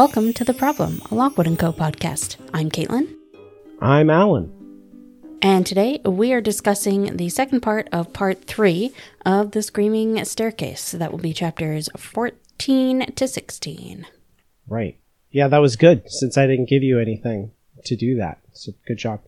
Welcome to The Problem, a Lockwood & Co. podcast. I'm Caitlin. I'm Alan. And today we are discussing the second part of Part 3 of The Screaming Staircase. That will be chapters 14 to 16. Right. Yeah, that was good, since I didn't give you anything to do that. So good job.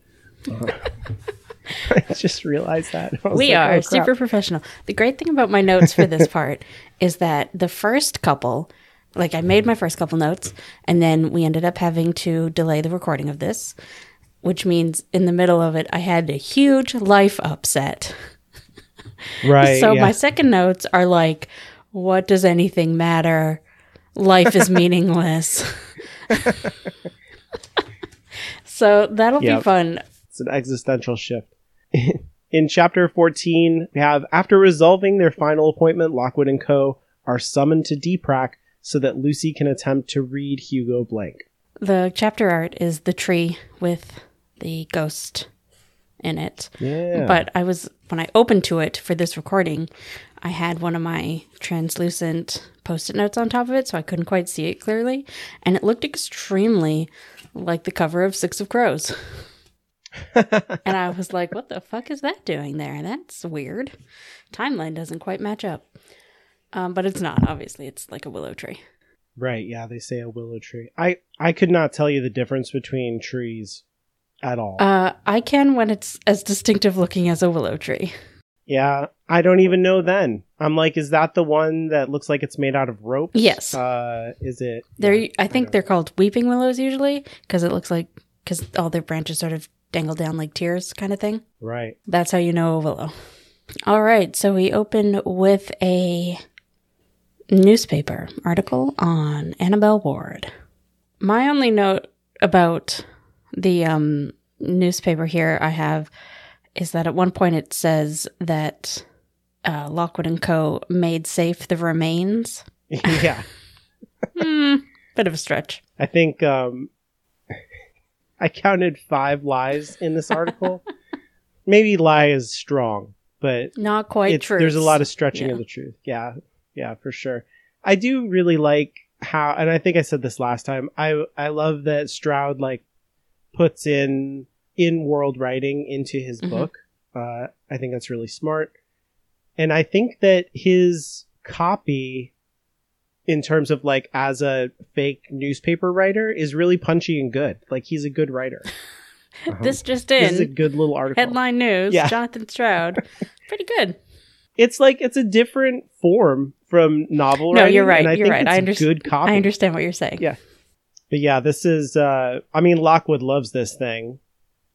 I just realized that. We are super professional. The great thing about my notes for this part is that the first couple... Like, I made my first couple notes, and then we ended up having to delay the recording of this, which means in the middle of it, I had a huge life upset. Right. So yeah. My second notes are like, what does anything matter? Life is meaningless. So that'll be fun. It's an existential shift. In Chapter 14, we have, after resolving their final appointment, Lockwood and Co. are summoned to Deprac, so that Lucy can attempt to read Hugo Blank. The chapter art is the tree with the ghost in it. Yeah. But when I opened to it for this recording, I had one of my translucent post-it notes on top of it, so I couldn't quite see it clearly. And it looked extremely like the cover of Six of Crows. And I was like, what the fuck is that doing there? That's weird. Timeline doesn't quite match up. But it's not, obviously. It's like a willow tree. Right, yeah, they say a willow tree. I could not tell you the difference between trees at all. I can when it's as distinctive looking as a willow tree. Yeah, I don't even know then. I'm like, is that the one that looks like it's made out of rope? Yes. Is it? I think they're called weeping willows usually, because it looks like, because all their branches sort of dangle down like tears kind of thing. Right. That's how you know a willow. All right, so we open with a... newspaper article on Annabelle Ward. My only note about the newspaper here I have is that at one point it says that Lockwood & Co. made safe the remains. Yeah. Bit of a stretch. I think I counted 5 lies in this article. Maybe lie is strong, but... Not quite true. There's a lot of stretching of the truth. Yeah. Yeah, for sure. I do really like how, and I think I said this last time, I love that Stroud like puts in-world writing into his book. I think that's really smart. And I think that his copy, in terms of like as a fake newspaper writer, is really punchy and good. Like, he's a good writer. This just in. This is a good little article. Headline news, yeah. Jonathan Stroud. Pretty good. It's like, it's a different form from novel writing. No, you're right. And I think it's good copy. I understand what you're saying. Yeah. But yeah, this is, Lockwood loves this thing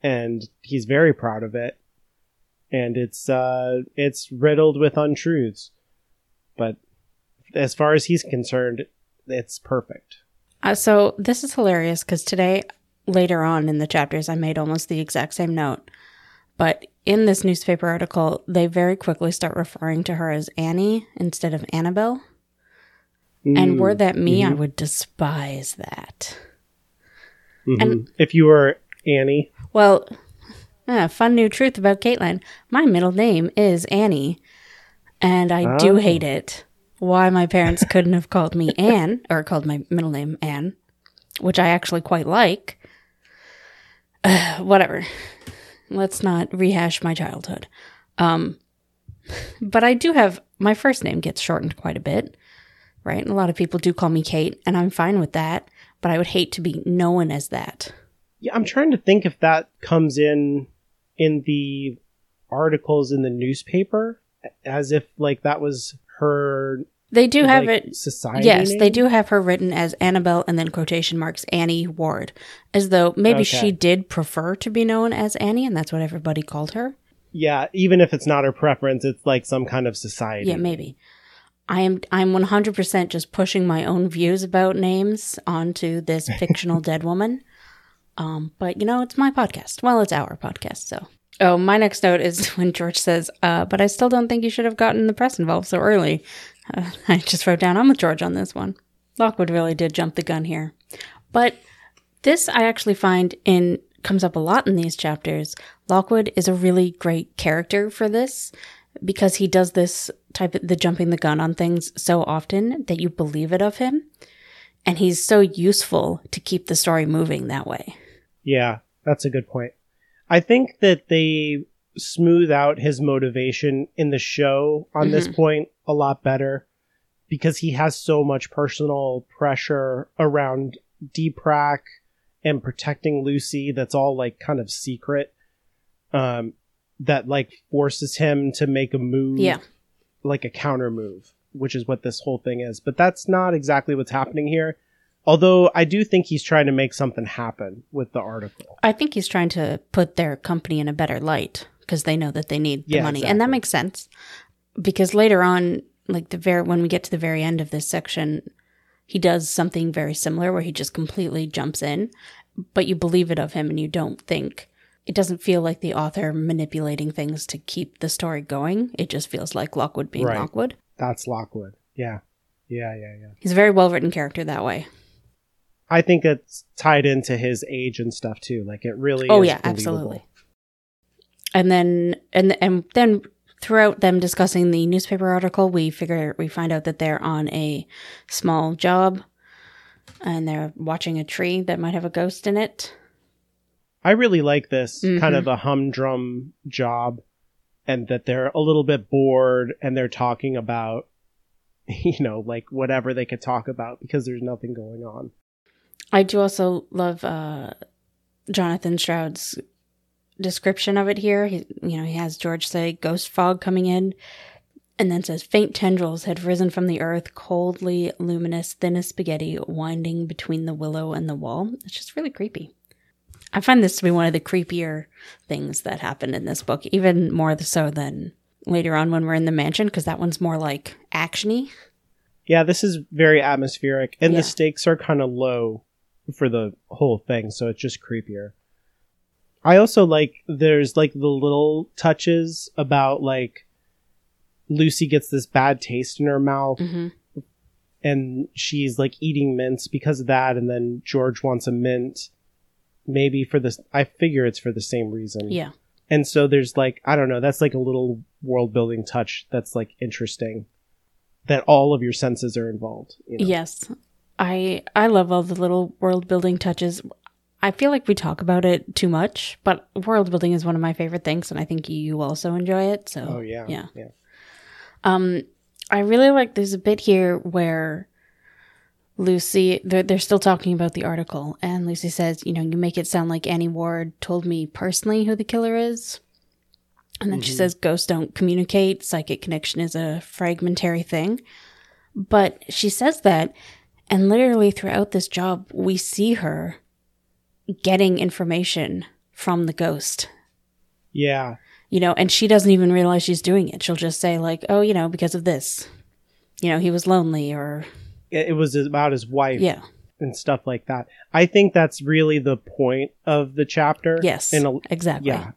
and he's very proud of it. And it's riddled with untruths. But as far as he's concerned, it's perfect. So this is hilarious because today, later on in the chapters, I made almost the exact same note. But in this newspaper article, they very quickly start referring to her as Annie instead of Annabelle. And were that me, I would despise that. And if you were Annie? Well, fun new truth about Caitlin. My middle name is Annie, and I do hate it. Why my parents couldn't have called me Anne, or called my middle name Anne, which I actually quite like. Whatever. Let's not rehash my childhood. But I do have, my first name gets shortened quite a bit, right? And a lot of people do call me Kate, and I'm fine with that, but I would hate to be known as that. Yeah, I'm trying to think if that comes in the articles in the newspaper, as if like that was her... They do have it. Society yes, name? They do have her written as Annabelle and then quotation marks Annie Ward, as though maybe she did prefer to be known as Annie, and that's what everybody called her. Yeah, even if it's not her preference, it's like some kind of society. Yeah, maybe. I'm 100% just pushing my own views about names onto this fictional dead woman. But it's my podcast. Well, it's our podcast, so. Oh, my next note is when George says, but I still don't think you should have gotten the press involved so early. I just wrote down, I'm with George on this one. Lockwood really did jump the gun here. But this I actually find comes up a lot in these chapters. Lockwood is a really great character for this because he does this type of the jumping the gun on things so often that you believe it of him. And he's so useful to keep the story moving that way. Yeah, that's a good point. I think that they smooth out his motivation in the show on this point a lot better, because he has so much personal pressure around Deprac and protecting Lucy that's all like kind of secret, that like forces him to make a move, like a counter move, which is what this whole thing is. But that's not exactly what's happening here. Although I do think he's trying to make something happen with the article. I think he's trying to put their company in a better light because they know that they need the money. Exactly. And that makes sense, because later on, like when we get to the very end of this section, he does something very similar where he just completely jumps in, but you believe it of him and you don't think. It doesn't feel like the author manipulating things to keep the story going. It just feels like Lockwood being Lockwood. That's Lockwood. Yeah. He's a very well-written character that way. I think it's tied into his age and stuff too. Like it really is believable. Absolutely. And then throughout them discussing the newspaper article, we find out that they're on a small job and they're watching a tree that might have a ghost in it. I really like this kind of a humdrum job, and that they're a little bit bored and they're talking about, like whatever they could talk about because there's nothing going on. I do also love Jonathan Stroud's description of it here. He has George say ghost fog coming in, and then says faint tendrils had risen from the earth, coldly luminous, thin as spaghetti, winding between the willow and the wall. It's just really creepy. I find this to be one of the creepier things that happened in this book, even more so than later on when we're in the mansion, because that one's more like action-y. Yeah, this is very atmospheric, and the stakes are kind of low for the whole thing, so it's just creepier. I also there's the little touches about Lucy gets this bad taste in her mouth, and she's eating mints because of that, and then George wants a mint, maybe for this. I figure it's for the same reason. Yeah. And so there's I don't know, that's a little world building touch that's interesting, that all of your senses are involved. Yes, I love all the little world building touches. I feel like we talk about it too much, but world building is one of my favorite things, and I think you also enjoy it. So, yeah. I really like. There's a bit here where Lucy, they're still talking about the article, and Lucy says, "You make it sound like Annie Ward told me personally who the killer is," and then she says, "Ghosts don't communicate. Psychic connection is a fragmentary thing," but she says that, and literally throughout this job, we see her getting information from the ghost. Yeah. And she doesn't even realize she's doing it. She'll just say because of this, he was lonely, or it was about his wife and stuff like that. I think that's really the point of the chapter. Yes, exactly. Yeah.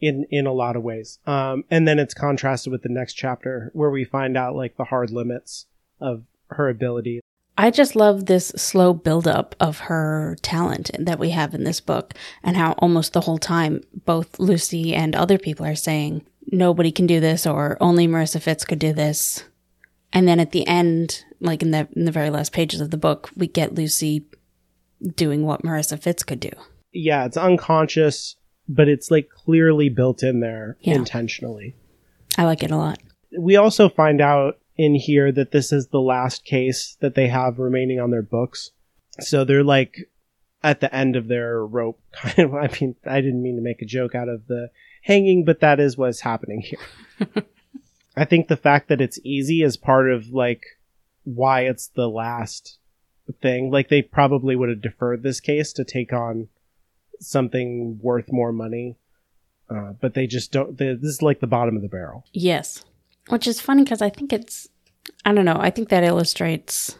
In a lot of ways. And then it's contrasted with the next chapter where we find out the hard limits of her ability. I just love this slow buildup of her talent that we have in this book, and how almost the whole time both Lucy and other people are saying nobody can do this, or only Marissa Fitz could do this. And then at the end, in the very last pages of the book, we get Lucy doing what Marissa Fitz could do. Yeah, it's unconscious, but it's clearly built in there intentionally. I like it a lot. We also find out in here that this is the last case that they have remaining on their books. So they're at the end of their rope. I mean, I didn't mean to make a joke out of the hanging, but that is what's happening here. I think the fact that it's easy is part of why it's the last thing. They probably would have deferred this case to take on something worth more money. But they just don't. This is the bottom of the barrel. Yes. Which is funny, because I think I think that illustrates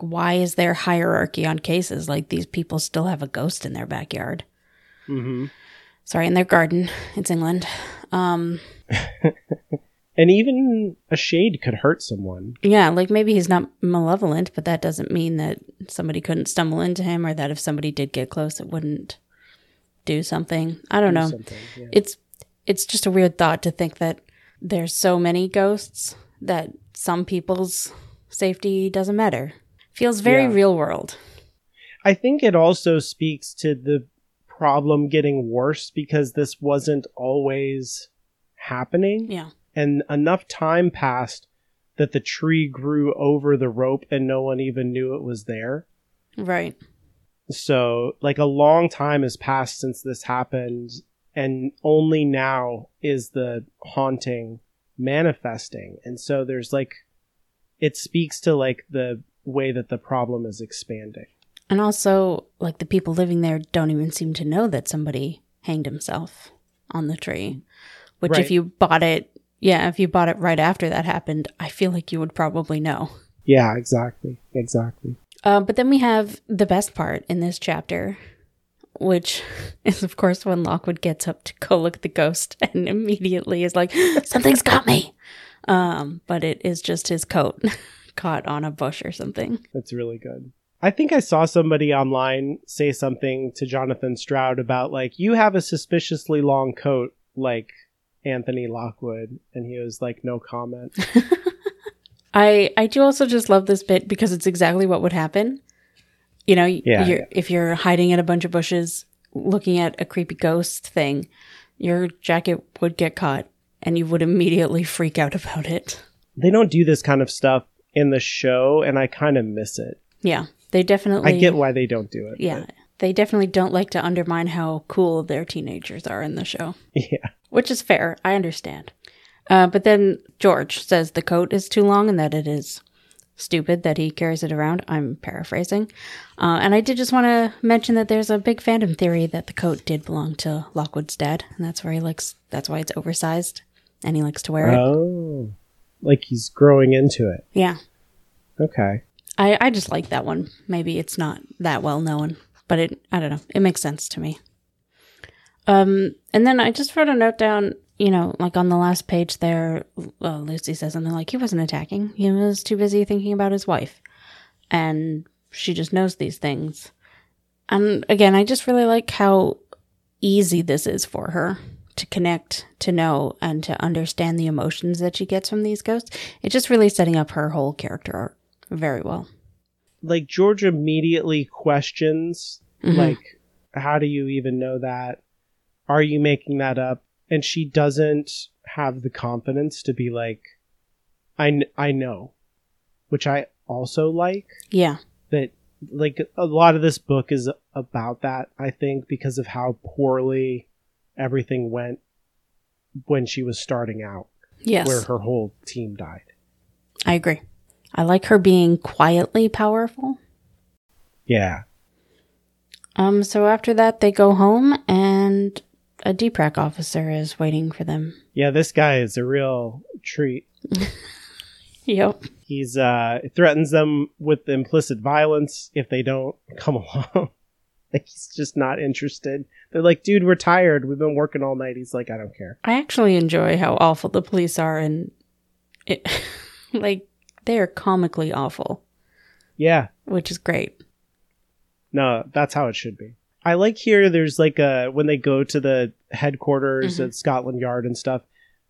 why is there hierarchy on cases? These people still have a ghost in their backyard. Sorry, in their garden. It's England. And even a shade could hurt someone. Yeah, maybe he's not malevolent, but that doesn't mean that somebody couldn't stumble into him, or that if somebody did get close, it wouldn't do something. I don't know. Yeah. It's just a weird thought to think that there's so many ghosts that some people's safety doesn't matter. Feels very real world. I think it also speaks to the problem getting worse because this wasn't always happening. Yeah. And enough time passed that the tree grew over the rope and no one even knew it was there. Right. So, like, a long time has passed since this happened, and only now is the haunting manifesting. And so there's, like, it speaks to, like, the way that the problem is expanding. And also, like, the people living there don't even seem to know that somebody hanged himself on the tree. Which, right. if you bought it right after that happened, I feel like you would probably know. Yeah, exactly. But then we have the best part in this chapter, which is, of course, when Lockwood gets up to go look at the ghost and immediately is like, something's got me. But it is just his coat caught on a bush or something. That's really good. I think I saw somebody online say something to Jonathan Stroud about, like, you have a suspiciously long coat like Anthony Lockwood. And he was like, no comment. I do also just love this bit because it's exactly what would happen. You know, if you're hiding in a bunch of bushes, looking at a creepy ghost thing, your jacket would get caught and you would immediately freak out about it. They don't do this kind of stuff in the show and I kind of miss it. Yeah, they definitely... I get why they don't do it. Yeah, but they definitely don't like to undermine how cool their teenagers are in the show. Yeah. Which is fair. I understand. But then George says the coat is too long and that it is stupid that he carries it around. I'm paraphrasing. And I did just want to mention that there's a big fandom theory that the coat did belong to Lockwood's dad. And that's where he likes. That's why it's oversized. And he likes to wear it. Oh, like he's growing into it. Yeah. Okay. I just like that one. Maybe it's not that well known. But I don't know. It makes sense to me. And then I just wrote a note down, you know, like on the last page there, Lucy says something like, he wasn't attacking. He was too busy thinking about his wife. And she just knows these things. And again, I just really like how easy this is for her to connect, to know, and to understand the emotions that she gets from these ghosts. It's just really setting up her whole character arc very well. Like, George immediately questions, mm-hmm. like, how do you even know that? Are you making that up? And she doesn't have the confidence to be like, I know, which I also like. Yeah. That, like, a lot of this book is about that, I think, because of how poorly everything went when she was starting out. Yes. Where her whole team died. I agree. I like her being quietly powerful. Yeah. So after that, they go home, and a Deprac officer is waiting for them. Yeah, this guy is a real treat. Yep. He's threatens them with implicit violence if they don't come along. He's just not interested. They're like, dude, we're tired. We've been working all night. He's like, I don't care. I actually enjoy how awful the police are, and it, like, they are comically awful. Yeah. Which is great. No, that's how it should be. I like here there's like a, when they go to the headquarters mm-hmm. at Scotland Yard and stuff,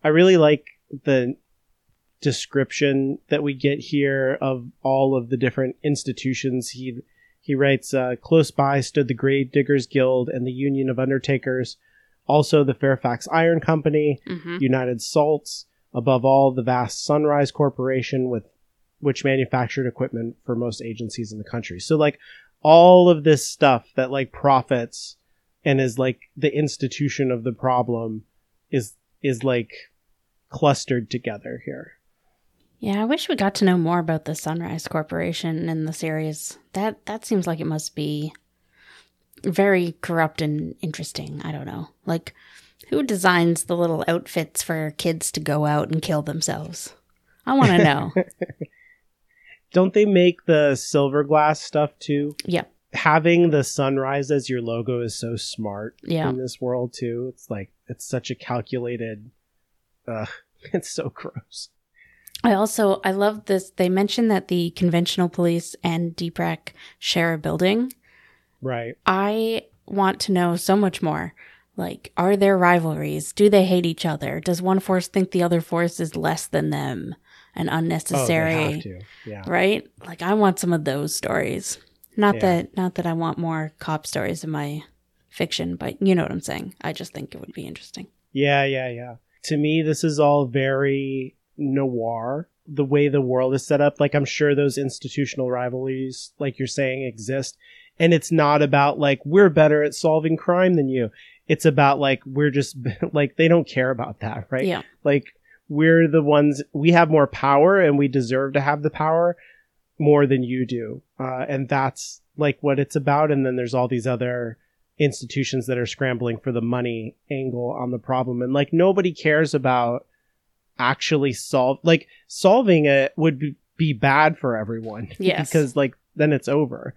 I really like the description that we get here of all of the different institutions. He writes, close by stood the Grave Diggers Guild and the Union of Undertakers, also the Fairfax Iron Company, mm-hmm. United Salts, above all the vast Sunrise Corporation with which manufactured equipment for most agencies in the country. So, like, all of this stuff that, like, profits and is, like, the institution of the problem is like, clustered together here. Yeah, I wish we got to know more about the Sunrise Corporation in the series. That seems like it must be very corrupt and interesting. I don't know. Like, who designs the little outfits for kids to go out and kill themselves? I want to know. Don't they make the silver glass stuff too? Yeah. Having the sunrise as your logo is so smart in this world too. It's like, it's such a calculated, it's so gross. I love this. They mentioned that the conventional police and Deprac share a building. Right. I want to know so much more. Like, are there rivalries? Do they hate each other? Does one force think the other force is less than them? and unnecessary. Oh, they have to. Yeah. Right? Like, I want some of those stories. Not that I want more cop stories in my fiction, but you know what I'm saying. I just think it would be interesting. Yeah. To me, this is all very noir. The way the world is set up, like, I'm sure those institutional rivalries, like you're saying, exist. And it's not about, like, we're better at solving crime than you. It's about, like, we're just, like, they don't care about that, right? Yeah. Like, we're the ones, we have more power and we deserve to have the power more than you do. And that's, like, what it's about. And then there's all these other institutions that are scrambling for the money angle on the problem. And, like, nobody cares about actually solving it would be bad for everyone. Yes. Because, like, then it's over.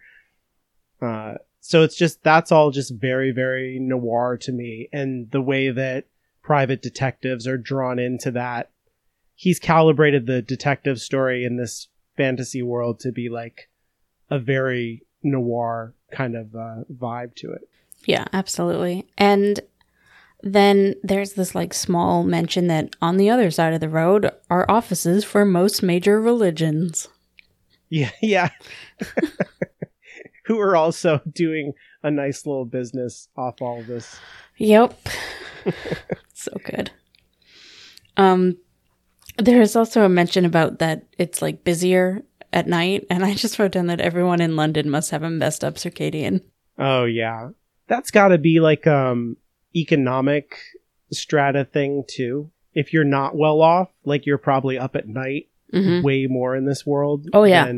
So it's just, that's all just very, very noir to me. And the way that private detectives are drawn into that, he's calibrated the detective story in this fantasy world to be like a very noir kind of vibe to it. Yeah, absolutely. And then there's this like small mention that on the other side of the road are offices for most major religions. Yeah. Who are also doing a nice little business off all of this. Yep. So good. There is also a mention about that it's like busier at night. And I just wrote down that everyone in London must have a messed up circadian. Oh, yeah. That's got to be like economic strata thing, too. If you're not well off, like you're probably up at night way more in this world. Oh, yeah.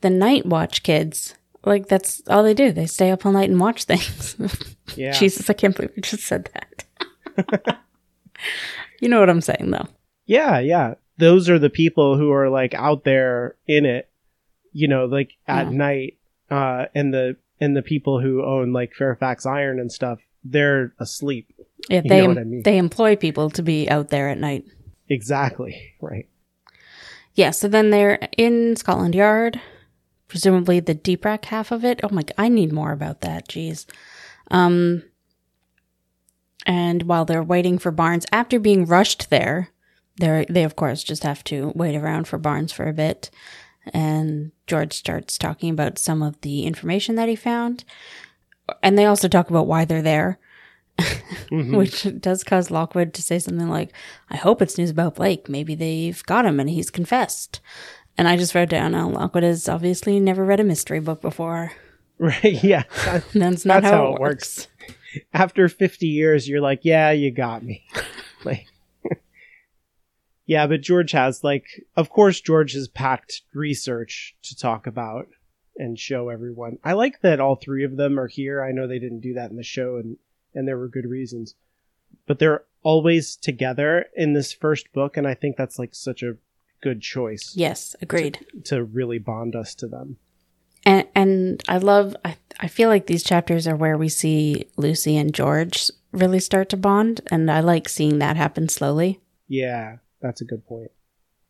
The night watch kids. Like, that's all they do. They stay up all night and watch things. Yeah. Jesus, I can't believe we just said that. You know what I'm saying, though. Yeah. Those are the people who are, like, out there in it, you know, like, at night. And the people who own, like, Fairfax Iron and stuff, they're asleep. Yeah, you know what I mean? They employ people to be out there at night. Exactly. Right. Yeah, so then they're in Scotland Yard. Presumably the Deprac half of it. Oh my, I need more about that. Jeez. And while they're waiting for Barnes, after being rushed there, they of course just have to wait around for Barnes for a bit. And George starts talking about some of the information that he found. And they also talk about why they're there, which does cause Lockwood to say something like, I hope it's news about Blake. Maybe they've got him and he's confessed. And I just wrote down, Lockwood has obviously never read a mystery book before. Right, yeah. That's not how it works. After 50 years, you're like, yeah, you got me. Like, yeah, but George has, like, of course, George has packed research to talk about and show everyone. I like that all three of them are here. I know they didn't do that in the show, and there were good reasons. But they're always together in this first book, and I think that's, like, such a good choice. Yes, agreed. To really bond us to them. And I feel like these chapters are where we see Lucy and George really start to bond, and I like seeing that happen slowly. Yeah, that's a good point.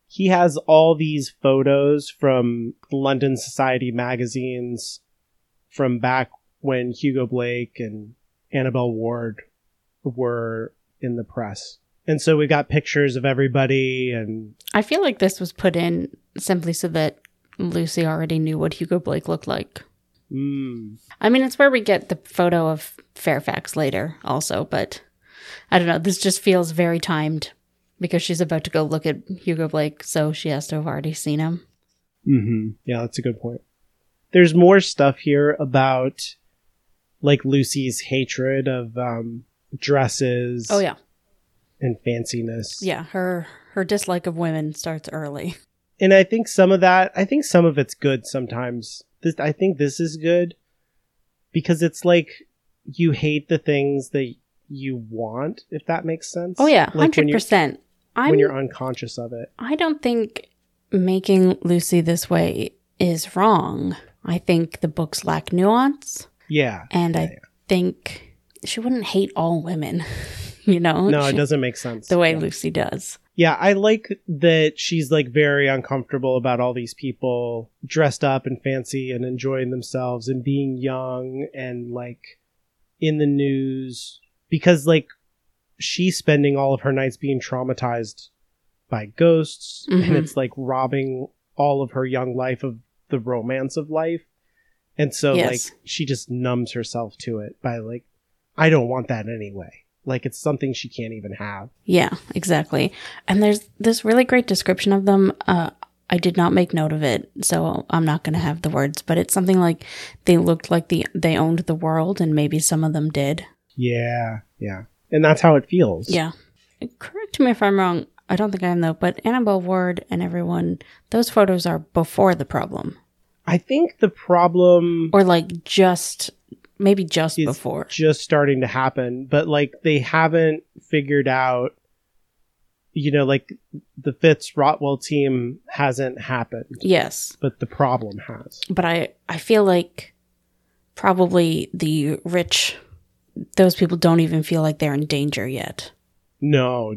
He has all these photos from London Society magazines from back when Hugo Blank and Annabelle Ward were in the press. And so we got pictures of everybody, and I feel like this was put in simply so that Lucy already knew what Hugo Blank looked like. Mm. I mean, it's where we get the photo of Fairfax later also, but I don't know. This just feels very timed because she's about to go look at Hugo Blank, so she has to have already seen him. Mm-hmm. Yeah, that's a good point. There's more stuff here about, like, Lucy's hatred of dresses. Oh, yeah. And fanciness. Yeah, her dislike of women starts early. And I think some of it's good sometimes. I think this is good because it's like you hate the things that you want, if that makes sense. Oh, yeah, like 100%. When you're unconscious of it. I don't think making Lucy this way is wrong. I think the books lack nuance. Yeah. And I think she wouldn't hate all women. You know? No, it doesn't make sense. The way Lucy does. Yeah, I like that she's, like, very uncomfortable about all these people dressed up and fancy and enjoying themselves and being young and, like, in the news. Because, like, she's spending all of her nights being traumatized by ghosts, mm-hmm. and it's like robbing all of her young life of the romance of life. And so yes. like she just numbs herself to it by like, I don't want that anyway. Like it's something she can't even have. Yeah, exactly. And there's this really great description of them. I did not make note of it, so I'm not going to have the words, but it's something like they looked like they owned the world, and maybe some of them did. Yeah, yeah. And that's how it feels. Yeah. Correct me if I'm wrong. I don't think I am, though, but Annabelle Ward and everyone, those photos are before the problem. I think the problem... Or like just... Maybe just before. Just starting to happen, but like they haven't figured out, you know, like the Fitz Rotwell team hasn't happened. Yes. But the problem has. But I feel like probably the rich, those people don't even feel like they're in danger yet. No.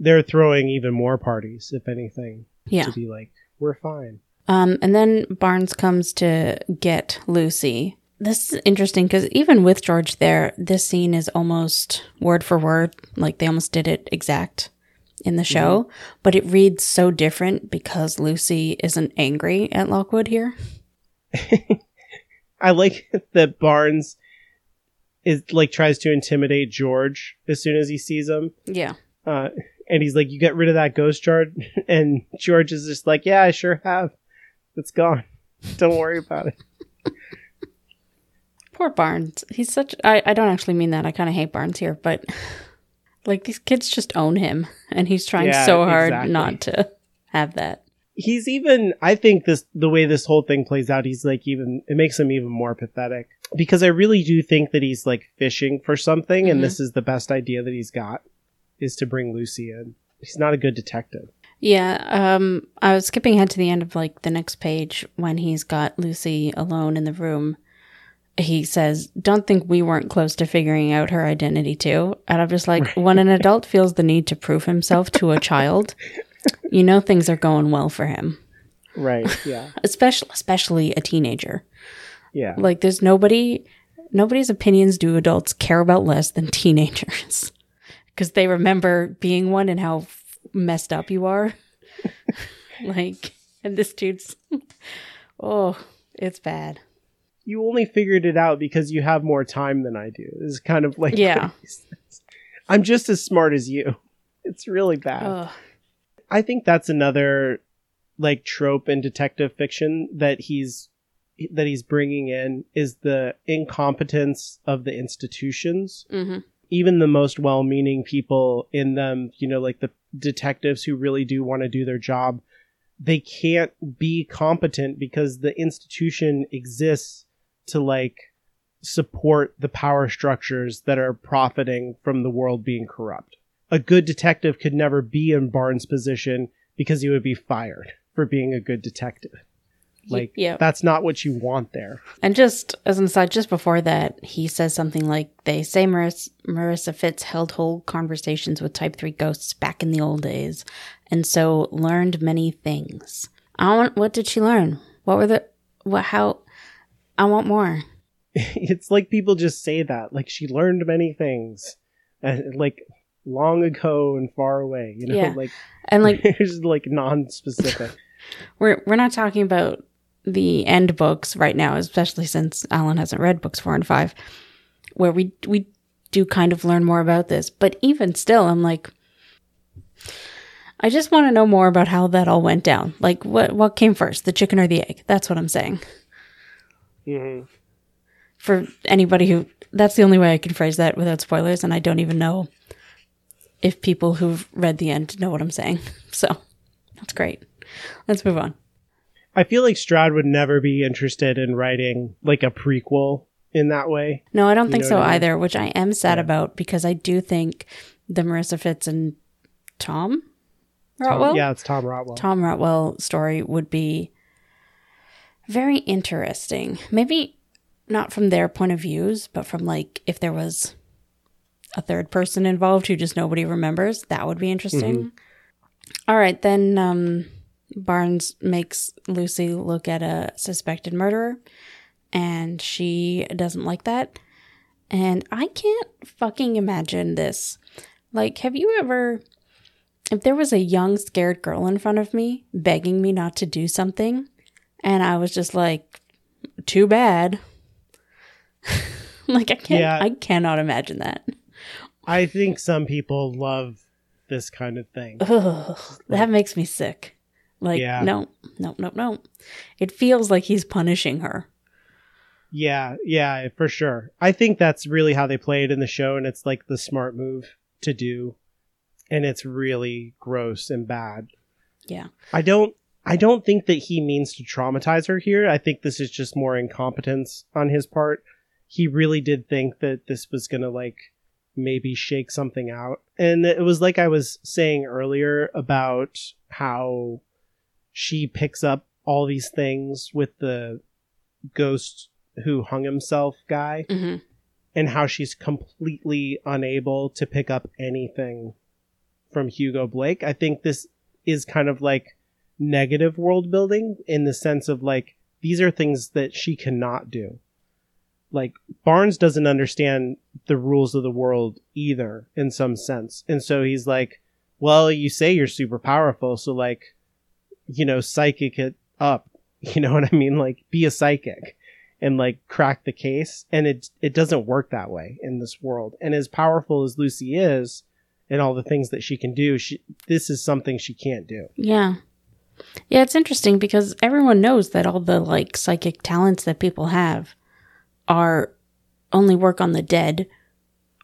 They're throwing even more parties, if anything. Yeah. To be like, we're fine. And then Barnes comes to get Lucy. This is interesting because even with George there, this scene is almost word for word. Like they almost did it exact in the show, mm-hmm. but it reads so different because Lucy isn't angry at Lockwood here. I like that Barnes is like tries to intimidate George as soon as he sees him. Yeah. And he's like, you get rid of that ghost chart. And George is just like, yeah, I sure have. It's gone. Don't worry about it. Poor Barnes. He's such... I don't actually mean that. I kind of hate Barnes here, but like these kids just own him, and he's trying so hard exactly. not to have that. He's even... I think the way this whole thing plays out, he's like even... It makes him even more pathetic because I really do think that he's like fishing for something, mm-hmm. and this is the best idea that he's got is to bring Lucy in. He's not a good detective. Yeah, I was skipping ahead to the end of like the next page when he's got Lucy alone in the room. He says, don't think we weren't close to figuring out her identity too. And I'm just like, right. When an adult feels the need to prove himself to a child, you know things are going well for him. Right, yeah. Especially a teenager. Yeah. Like there's nobody's opinions do adults care about less than teenagers. Because they remember being one and how messed up you are. Like, and this dude's, oh, it's bad. You only figured it out because you have more time than I do. It's kind of like, yeah, I'm just as smart as you. It's really bad. Ugh. I think that's another like trope in detective fiction that he's bringing in is the incompetence of the institutions. Mm-hmm. Even the most well-meaning people in them, you know, like the detectives who really do want to do their job, they can't be competent because the institution exists to like support the power structures that are profiting from the world being corrupt. A good detective could never be in Barnes' position because he would be fired for being a good detective. Like, yep. That's not what you want there. And just as an aside, just before that, he says something like, they say Marissa Fitz held whole conversations with type 3 ghosts back in the old days, and so learned many things. What did she learn? What were the... What? How... I want more. It's like people just say that. Like, she learned many things. Like... long ago and far away, you know, yeah. Like, and like there's like non-specific. We're not talking about the end books right now, especially since Alan hasn't read books 4 and 5, where we do kind of learn more about this. But even still, I'm like, I just want to know more about how that all went down. Like, what came first, the chicken or the egg? That's what I'm saying. Mm-hmm. For anybody who, that's the only way I can phrase that without spoilers, and I don't even know if people who've read the end know what I'm saying. So that's great. Let's move on. I feel like Stroud would never be interested in writing like a prequel in that way. No, I don't think so either, which I am sad about because I do think the Marissa Fitz and Tom Rotwell? It's Tom Rotwell. Tom Rotwell story would be very interesting. Maybe not from their point of views, but from like if there was a third person involved who just nobody remembers. That would be interesting. Mm-hmm. All right. Then Barnes makes Lucy look at a suspected murderer, and she doesn't like that. And I can't fucking imagine this. Like, have you ever If there was a young, scared girl in front of me begging me not to do something, and I was just like, too bad. Like, I cannot imagine that. I think some people love this kind of thing. Ugh, that makes me sick. Like, no. It feels like he's punishing her. Yeah, for sure. I think that's really how they play it in the show, and it's like the smart move to do. And it's really gross and bad. Yeah. I don't think that he means to traumatize her here. I think this is just more incompetence on his part. He really did think that this was going to like maybe shake something out. And it was like I was saying earlier about how she picks up all these things with the ghost who hung himself guy, mm-hmm. and how she's completely unable to pick up anything from Hugo Blake. I think this is kind of like negative world building in the sense of like, these are things that she cannot do. Like Barnes doesn't understand the rules of the world either in some sense. And so he's like, well, you say you're super powerful. So like, psychic it up, you know what I mean? Like be a psychic and like crack the case. And it doesn't work that way in this world. And as powerful as Lucy is, and all the things that she can do, this is something she can't do. Yeah. Yeah, it's interesting because everyone knows that all the like psychic talents that people have are only work on the dead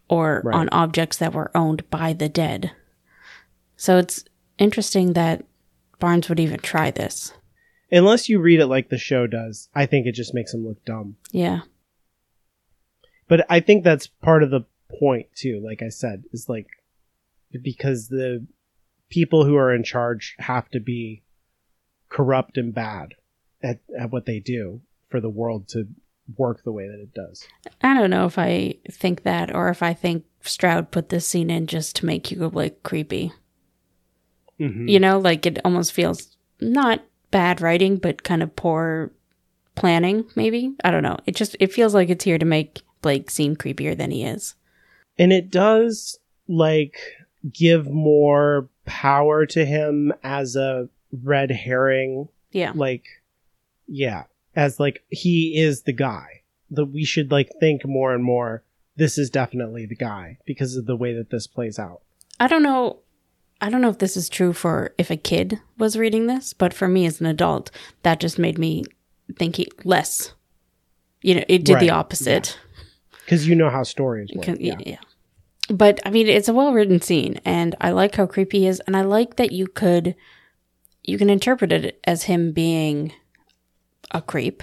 or right. on objects that were owned by the dead. So it's interesting that Barnes would even try this. Unless you read it like the show does, I think it just makes him look dumb. Yeah. But I think that's part of the point too, like I said, is like, because the people who are in charge have to be corrupt and bad at what they do for the world to work the way that it does. I don't know if I think that or if I think Stroud put this scene in just to make Hugo Blake creepy. Mm-hmm. Like it almost feels not bad writing, but kind of poor planning, maybe. I don't know. It feels like it's here to make Blake seem creepier than he is. And it does like give more power to him as a red herring. Yeah. Like, yeah. As like, he is the guy that we should like think more and more. This is definitely the guy because of the way that this plays out. I don't know if this is true for if a kid was reading this, but for me as an adult, that just made me think less, it did right. the opposite. Yeah. Cause how stories work. Yeah. But, I mean, it's a well-written scene, and I like how creepy he is, and I like that you can interpret it as him being a creep,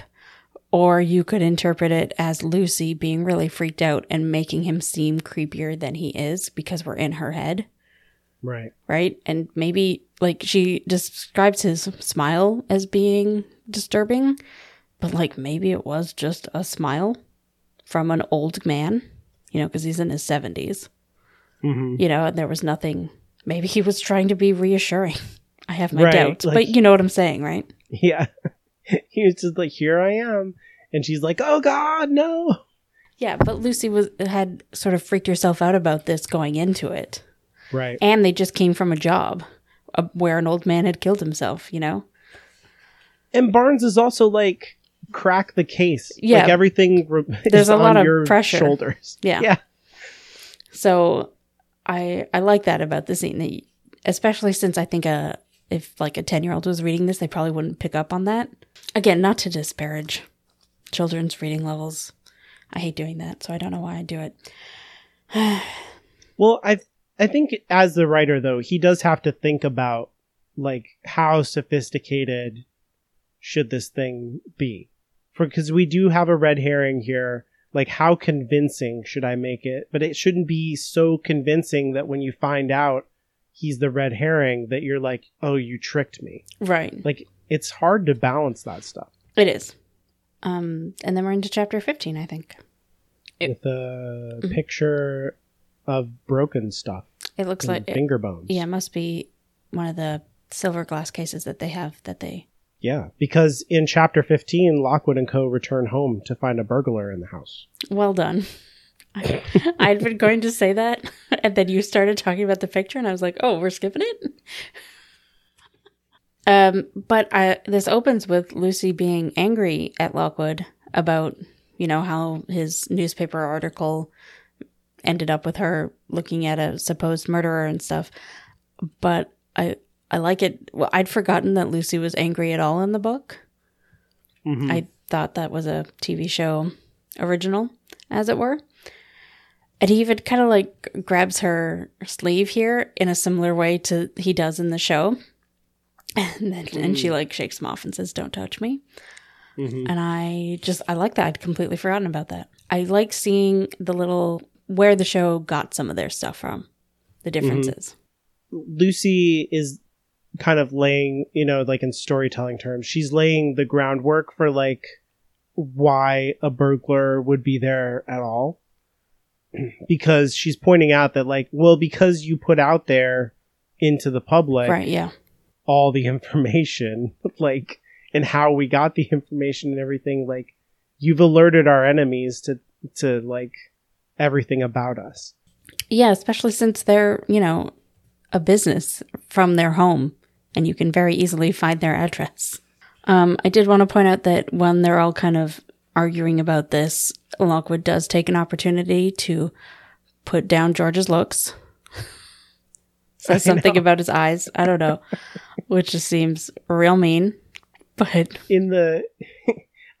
or you could interpret it as Lucy being really freaked out and making him seem creepier than he is because we're in her head. Right. Right? And maybe, like, she describes his smile as being disturbing, but, like, maybe it was just a smile from an old man, because he's in his 70s. Mm-hmm. And there was nothing. Maybe he was trying to be reassuring. I have my doubts, like, but you know what I'm saying, right? Yeah. He was just like, here I am. And she's like, oh God, no. Yeah, but Lucy had sort of freaked herself out about this going into it. Right. And they just came from a job where an old man had killed himself, And Barnes is also like, crack the case. Yeah. Like everything there's a lot of pressure shoulders. Yeah. So I like that about the scene, especially since I think if like a 10-year-old was reading this, they probably wouldn't pick up on that. Again, not to disparage children's reading levels. I hate doing that, so I don't know why I do it. Well, I think as the writer though, he does have to think about like how sophisticated should this thing be. Because we do have a red herring here, like how convincing should I make it? But it shouldn't be so convincing that when you find out he's the red herring that you're like, oh, you tricked me. Right. Like it's hard to balance that stuff. It is. And then we're into chapter 15, I think. With the picture of broken stuff. It looks like finger bones. Yeah, it must be one of the silver glass cases that they have that they... Yeah, because in Chapter 15, Lockwood and Co. return home to find a burglar in the house. Well done. I'd been going to say that, And then you started talking about the picture and I was like, oh, we're skipping it? But this opens with Lucy being angry at Lockwood about, you know, how his newspaper article ended up with her looking at a supposed murderer and stuff. But I like it. Well, I'd forgotten that Lucy was angry at all in the book. Mm-hmm. I thought that was a TV show original, as it were. And he even kind of like grabs her sleeve here in a similar way to he does in the show. And then and she like shakes him off and says, "Don't touch me." Mm-hmm. And I like that. I'd completely forgotten about that. I like seeing the little where the show got some of their stuff from, the differences. Mm-hmm. Lucy is kind of laying, you know, like in storytelling terms, she's laying the groundwork for like why a burglar would be there at all. Because she's pointing out that like, well, because you put out there into the public, right? Yeah. All the information, like, and how we got the information and everything, like, you've alerted our enemies to like everything about us. Yeah, especially since they're, you know, a business from their home and you can very easily find their address. I did want to point out that when they're all kind of arguing about this, Lockwood does take an opportunity to put down George's looks. Says something about his eyes. I don't know. Which just seems real mean. But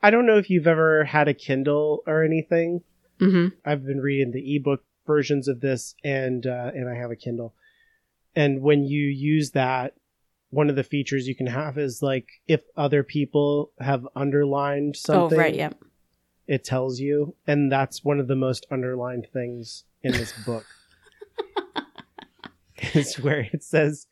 I don't know if you've ever had a Kindle or anything. Mm-hmm. I've been reading the ebook versions of this, and I have a Kindle. And when you use that, one of the features you can have is like if other people have underlined something. Oh, right, yeah. It tells you, and that's one of the most underlined things in this book. Is where it says,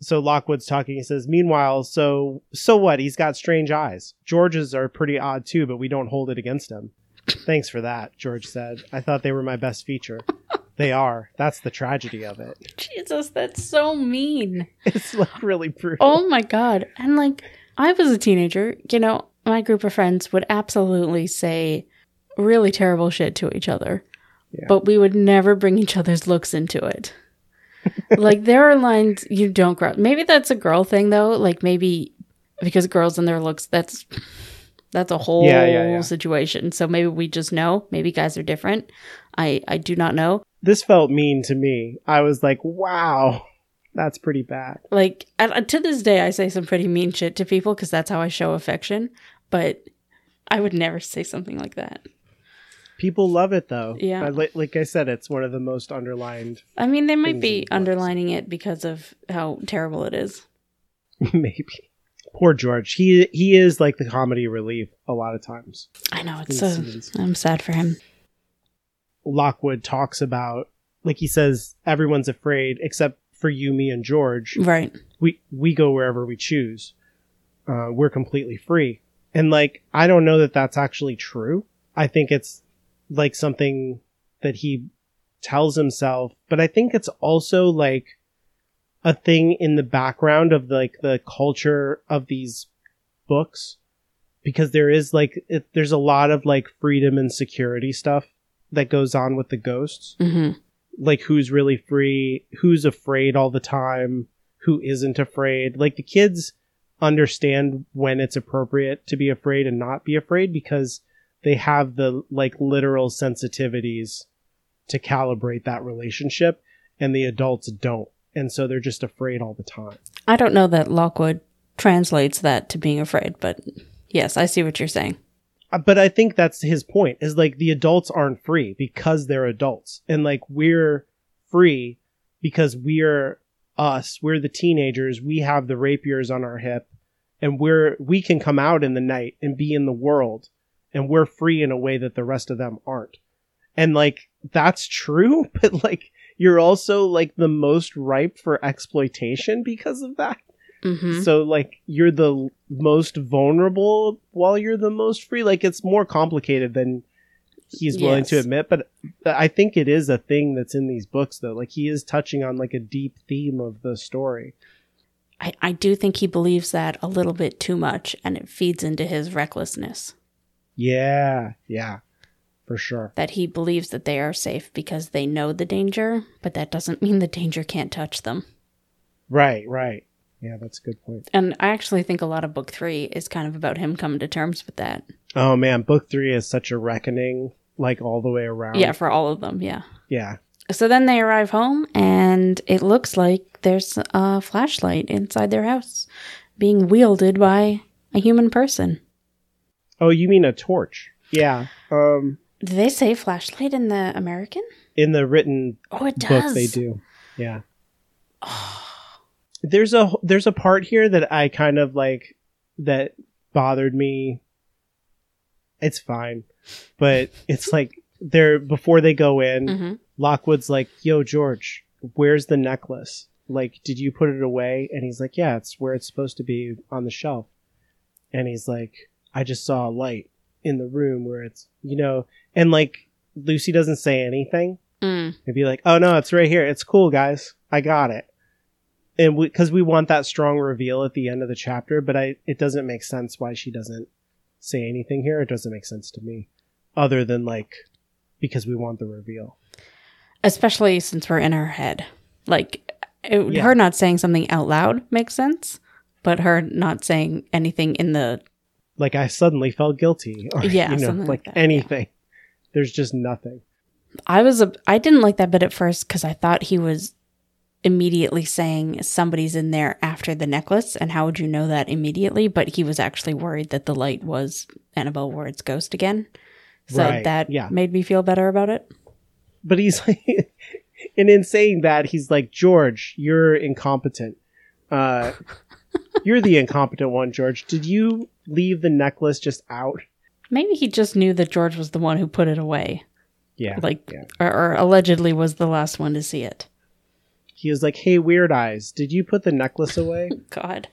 so Lockwood's talking, he says, meanwhile, so what? He's got strange eyes. George's are pretty odd too, but we don't hold it against him. Thanks for that, George said. I thought they were my best feature. They are. That's the tragedy of it. Jesus, that's so mean. It's like really brutal. Oh my God. And like, I was a teenager, you know, my group of friends would absolutely say really terrible shit to each other, yeah. But we would never bring each other's looks into it. Like, there are lines you don't cross. Maybe that's a girl thing, though. Like, maybe because girls and their looks, that's a whole situation. So maybe we just know. Maybe guys are different. I do not know. This felt mean to me. I was like, wow, that's pretty bad. Like, to this day, I say some pretty mean shit to people because that's how I show affection. But I would never say something like that. People love it, though. Yeah. Like I said, it's one of the most underlined. I mean, they might be underlining it because of how terrible it is. Maybe. Poor George. He is like the comedy relief a lot of times. I know. I'm sad for him. Lockwood talks about, like he says, everyone's afraid except for you, me, and George. Right. We go wherever we choose. We're completely free. And like, I don't know that that's actually true. I think it's like something that he tells himself, but I think it's also like a thing in the background of like the culture of these books, because there is like there's a lot of like freedom and security stuff that goes on with the ghosts. Mm-hmm. Like who's really free, who's afraid all the time, who isn't afraid. Like the kids understand when it's appropriate to be afraid and not be afraid, because they have the like literal sensitivities to calibrate that relationship, and the adults don't. And so they're just afraid all the time. I don't know that Lockwood translates that to being afraid, but yes, I see what you're saying. But I think that's his point, is like the adults aren't free because they're adults. And like we're free because we're us, we're the teenagers, we have the rapiers on our hip, and we can come out in the night and be in the world. And we're free in a way that the rest of them aren't. And like, that's true, but like, you're also like the most ripe for exploitation because of that. Mm-hmm. So like, you're the most vulnerable while you're the most free. Like, it's more complicated than he's willing to admit, but I think it is a thing that's in these books, though. Like, he is touching on like a deep theme of the story. I do think he believes that a little bit too much, and it feeds into his recklessness. Yeah. For sure. That he believes that they are safe because they know the danger, but that doesn't mean the danger can't touch them. Right, right. Yeah, that's a good point. And I actually think a lot of book 3 is kind of about him coming to terms with that. Oh, man. Book 3 is such a reckoning, like all the way around. Yeah, for all of them. Yeah. Yeah. So then they arrive home and it looks like there's a flashlight inside their house being wielded by a human person. Oh, you mean a torch? Yeah. Do they say flashlight in the American? In the written book, they do. Yeah. Oh. There's a part here that I kind of like that bothered me. It's fine. But it's like they're before they go in, mm-hmm. Lockwood's like, "Yo, George, where's the necklace? Like, did you put it away?" And he's like, "Yeah, it's where it's supposed to be on the shelf." And he's like, "I just saw a light in the room where it's, you know," and like Lucy doesn't say anything. Mm. It'd be like, "Oh no, it's right here. It's cool, guys. I got it." And because we want that strong reveal at the end of the chapter, but it doesn't make sense why she doesn't say anything here. It doesn't make sense to me, other than like because we want the reveal. Especially since we're in her head, like her not saying something out loud makes sense, but her not saying anything in the. Like, I suddenly felt guilty. Or, yeah, you know, something like that. Anything. Yeah. There's just nothing. I didn't like that bit at first because I thought he was immediately saying somebody's in there after the necklace, and how would you know that immediately? But he was actually worried that the light was Annabelle Ward's ghost again. So that made me feel better about it. But he's like, and in saying that, he's like, "George, you're incompetent. You're the incompetent one, George. Did you leave the necklace just out?" Maybe he just knew that George was the one who put it away. Yeah. Or allegedly was the last one to see it. He was like, "Hey, Weird Eyes, did you put the necklace away?" God.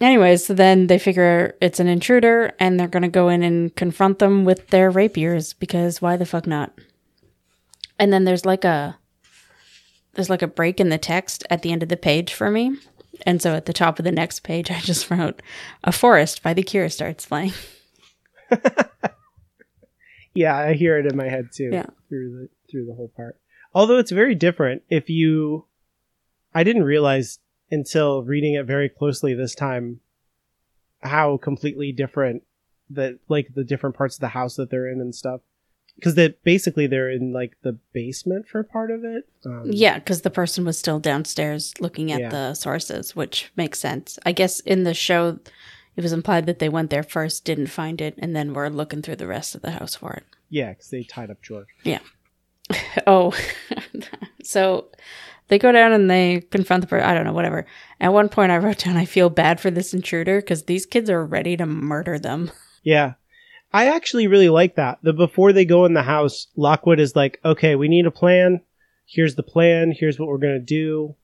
Anyways, so then they figure it's an intruder and they're going to go in and confront them with their rapiers because why the fuck not? And then there's like a break in the text at the end of the page for me. And so at the top of the next page, I just wrote, "A Forest by The Cure starts playing." Yeah, I hear it in my head too, through the whole part. Although it's very different I didn't realize until reading it very closely this time how completely different that, like, the different parts of the house that they're in and stuff. Because basically they're in, like, the basement for part of it. Because the person was still downstairs looking at the sources, which makes sense. I guess in the show, it was implied that they went there first, didn't find it, and then were looking through the rest of the house for it. Yeah, because they tied up George. Yeah. Oh. So they go down and they confront the person. I don't know, whatever. At one point I wrote down, "I feel bad for this intruder because these kids are ready to murder them." Yeah. I actually really like that. Before they go in the house, Lockwood is like, "Okay, we need a plan. Here's the plan. Here's what we're going to do."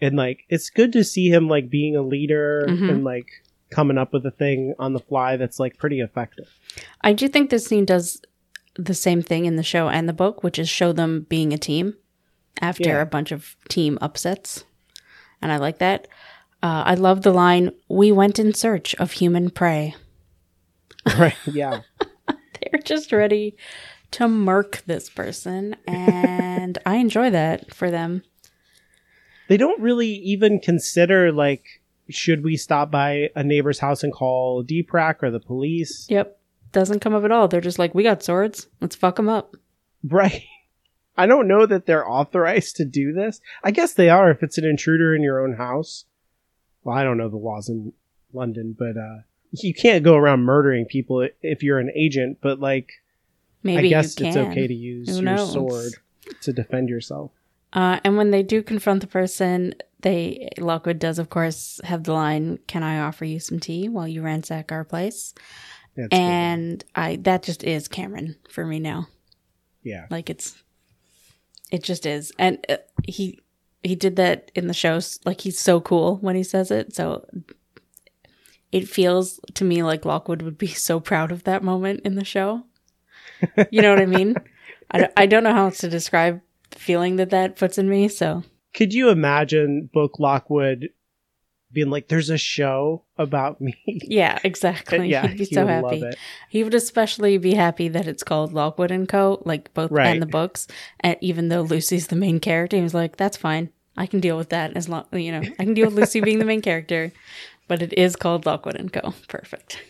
And like, it's good to see him like being a leader and like coming up with a thing on the fly that's like pretty effective. I do think this scene does the same thing in the show and the book, which is show them being a team after a bunch of team upsets. And I like that. I love the line, "We went in search of human prey." Right. Yeah. They're just ready to murk this person. And I enjoy that for them. They don't really even consider, like, should we stop by a neighbor's house and call Deprac or the police? Yep. Doesn't come up at all. They're just like, "We got swords. Let's fuck them up." Right. I don't know that they're authorized to do this. I guess they are if it's an intruder in your own house. Well, I don't know the laws in London, but you can't go around murdering people if you're an agent, but like, maybe I guess it's okay to use your sword to defend yourself. And when they do confront the person, Lockwood does, of course, have the line, "Can I offer you some tea while you ransack our place?" That's and cool. That just is Cameron for me now. Yeah. Like it just is. And he did that in the show. Like, he's so cool when he says it. So it feels to me like Lockwood would be so proud of that moment in the show. You know what I mean? I don't know how else to describe the feeling that puts in me, so. Could you imagine Book Lockwood being like, there's a show about me. Yeah, exactly. And yeah, he'd be so happy. He would especially be happy that it's called Lockwood & Co., like both and the books. And even though Lucy's the main character, he was like, that's fine. I can deal with that as long, you know, I can deal with Lucy being the main character, but it is called Lockwood & Co. Perfect.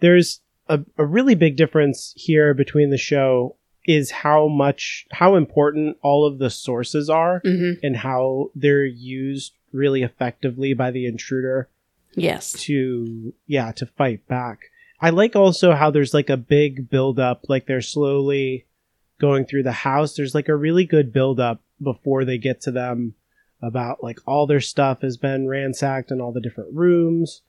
There's a really big difference here between the show is how important all of the sources are and how they're used really effectively by the intruder. Yes. To fight back. I like also how there's like a big buildup, like they're slowly going through the house. There's like a really good buildup before they get to them about like all their stuff has been ransacked in all the different rooms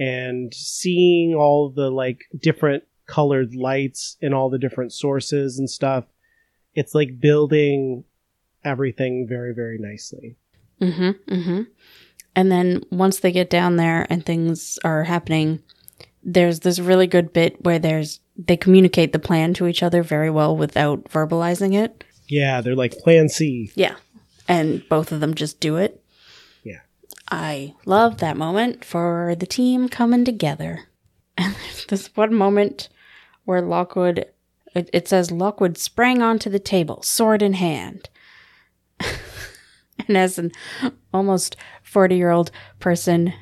and seeing all the like different colored lights in all the different sources and stuff. It's like building everything very, very nicely. Mm-hmm, mm-hmm. And then once they get down there and things are happening, there's this really good bit where they communicate the plan to each other very well without verbalizing it. Yeah, they're like Plan C. Yeah. And both of them just do it. Yeah. I love that moment for the team coming together. And there's this one moment where Lockwood, it says Lockwood sprang onto the table, sword in hand. And as an almost 40-year-old person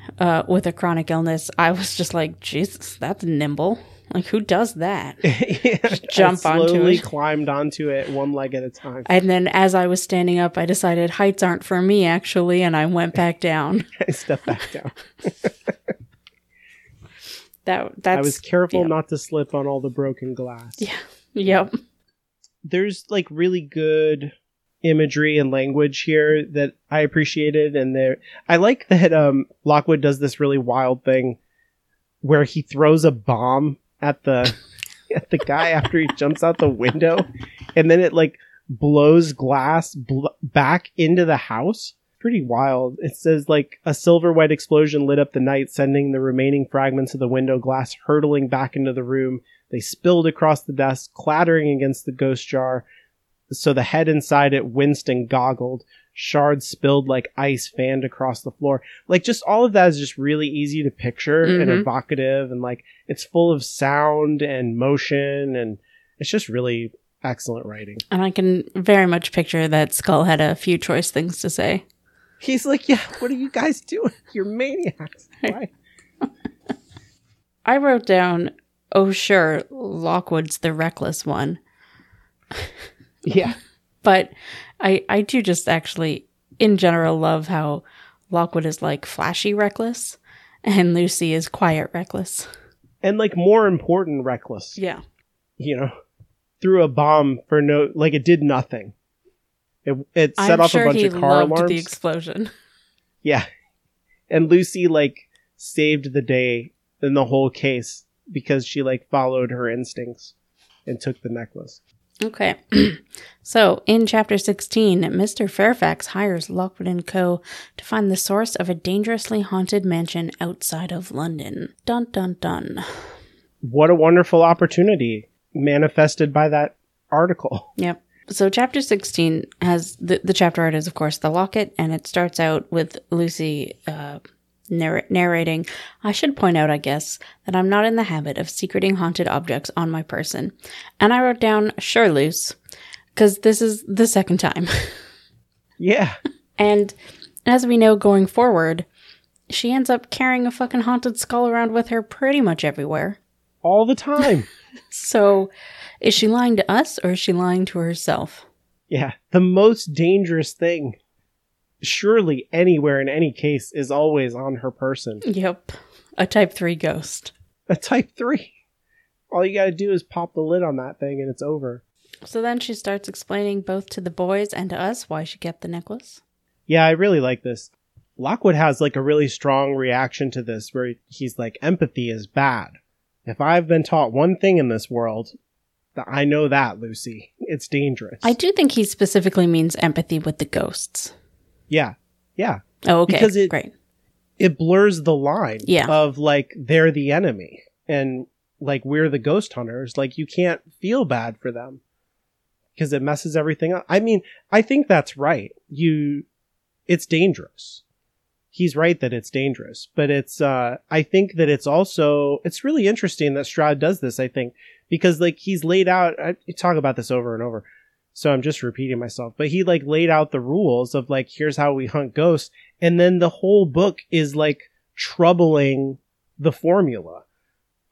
with a chronic illness, I was just like, Jesus, that's nimble. Like, who does that? Yeah, jump onto it. Slowly climbed onto it one leg at a time. And then as I was standing up, I decided heights aren't for me, actually, and I went back down. I stepped back down. I was careful not to slip on all the broken glass. Yeah. Yep. There's, like, really good imagery and language here that I appreciated. And I like that Lockwood does this really wild thing where he throws a bomb at the guy after he jumps out the window, and then it like blows glass back into the house. Pretty wild. It says like a silver white explosion lit up the night, sending the remaining fragments of the window glass hurtling back into the room. They spilled across the desk, clattering against the ghost jar. So the head inside it winced and goggled. Shards spilled like ice fanned across the floor. Like, just all of that is just really easy to picture and evocative. And, like, it's full of sound and motion. And it's just really excellent writing. And I can very much picture that Skull had a few choice things to say. He's like, yeah, what are you guys doing? You're maniacs. Why? I wrote down, oh, sure, Lockwood's the reckless one. Yeah. But I do just actually, in general, love how Lockwood is like flashy reckless and Lucy is quiet reckless. And like more important reckless. Yeah. You know, threw a bomb for no, like it did nothing. It set off a bunch of car alarms. I'm sure he loved the explosion. Yeah. And Lucy like saved the day in the whole case because she like followed her instincts and took the necklace. Okay, so in Chapter 16, Mr. Fairfax hires Lockwood & Co. to find the source of a dangerously haunted mansion outside of London. Dun, dun, dun. What a wonderful opportunity manifested by that article. Yep. So Chapter 16 has, the chapter art is, of course, the locket, and it starts out with Lucy narrating. I should point out, I guess, that I'm not in the habit of secreting haunted objects on my person. And I wrote down, sure, Luce, because this is the second time. Yeah. And as we know, going forward, she ends up carrying a fucking haunted skull around with her pretty much everywhere. All the time. So is she lying to us or is she lying to herself? Yeah. The most dangerous thing, surely anywhere in any case, is always on her person. Yep. A type 3 ghost. A type 3. All you gotta do is pop the lid on that thing and it's over. So then she starts explaining both to the boys and to us why she kept the necklace. Yeah, I really like this. Lockwood has like a really strong reaction to this where he's like, empathy is bad. If I've been taught one thing in this world, I know that, Lucy. It's dangerous. I do think he specifically means empathy with the ghosts. Yeah. Yeah. Oh, okay. Because it blurs the line of like, they're the enemy and like, we're the ghost hunters. Like, you can't feel bad for them because it messes everything up. I mean, I think that's right. It's dangerous. he's right that it's dangerous, but it's, I think that it's also, it's really interesting that Stroud does this, I think, because like he's laid out, I talk about this over and over, so I'm just repeating myself, but he like laid out the rules of like, here's how we hunt ghosts. And then the whole book is like troubling the formula.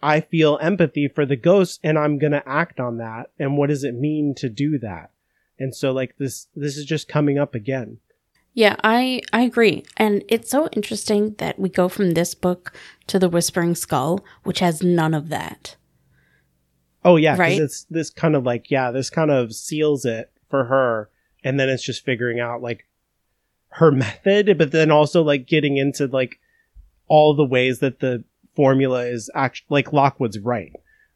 I feel empathy for the ghosts and I'm going to act on that. And what does it mean to do that? And so like this is just coming up again. Yeah, I agree. And it's so interesting that we go from this book to The Whispering Skull, which has none of that. Oh, yeah, because it's this kind of like, yeah, this kind of seals it for her. And then it's just figuring out like her method, but then also like getting into like all the ways that the formula is actually like Lockwood's right.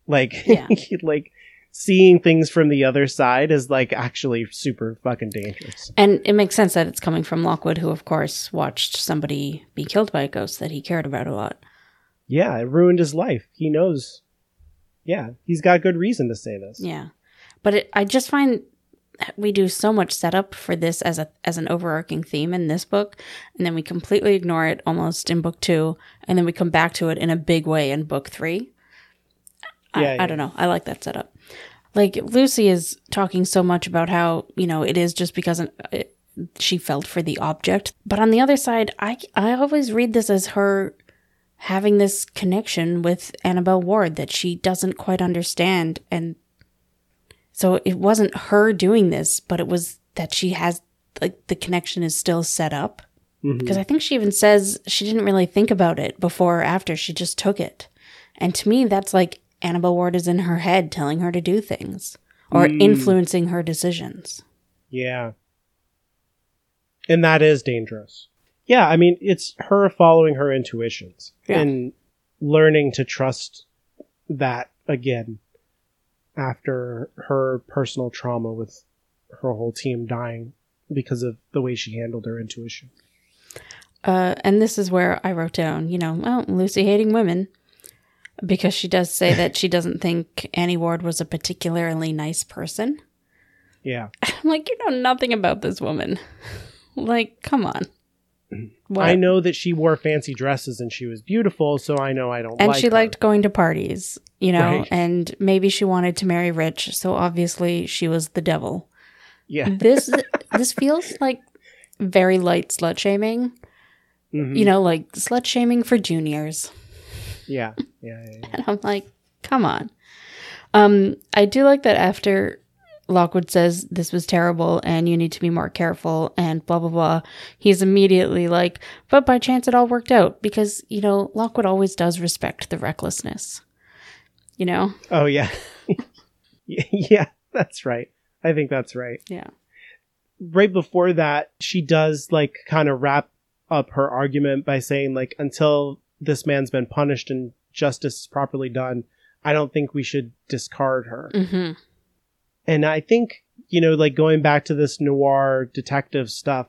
Like, yeah. Like seeing things from the other side is like actually super fucking dangerous. And it makes sense that it's coming from Lockwood, who of course watched somebody be killed by a ghost that he cared about a lot. Yeah, it ruined his life. He knows. Yeah, he's got good reason to say this. Yeah, but I just find we do so much setup for this as an overarching theme in this book, and then we completely ignore it almost in book 2, and then we come back to it in a big way in book 3. I don't know. I like that setup. Like, Lucy is talking so much about how, you know, it is just because she felt for the object. But on the other side, I always read this as her having this connection with Annabelle Ward that she doesn't quite understand. And so it wasn't her doing this, but it was that she has, like, the connection is still set up. Mm-hmm. Because I think she even says she didn't really think about it before or after. She just took it. And to me, that's like Annabelle Ward is in her head telling her to do things or influencing her decisions. Yeah. And that is dangerous. Yeah, I mean, it's her following her intuitions and learning to trust that again after her personal trauma with her whole team dying because of the way she handled her intuition. And this is where I wrote down, you know, well, Lucy hating women, because she does say that she doesn't think Annie Ward was a particularly nice person. Yeah. I'm like, you know nothing about this woman. Like, come on. What? I know that she wore fancy dresses and she was beautiful, so I know I don't like her. And she liked going to parties, you know, right? And maybe she wanted to marry rich, so obviously she was the devil. Yeah. This feels like very light slut-shaming. Mm-hmm. You know, like slut-shaming for juniors. Yeah. And I'm like, come on. I do like that after Lockwood says this was terrible and you need to be more careful and blah, blah, blah, he's immediately like, but by chance it all worked out because, you know, Lockwood always does respect the recklessness, you know? Oh, yeah. Yeah, that's right. I think that's right. Yeah. Right before that, she does like kind of wrap up her argument by saying like, until this man's been punished and justice is properly done, I don't think we should discard her. Mm-hmm. And I think, you know, like going back to this noir detective stuff,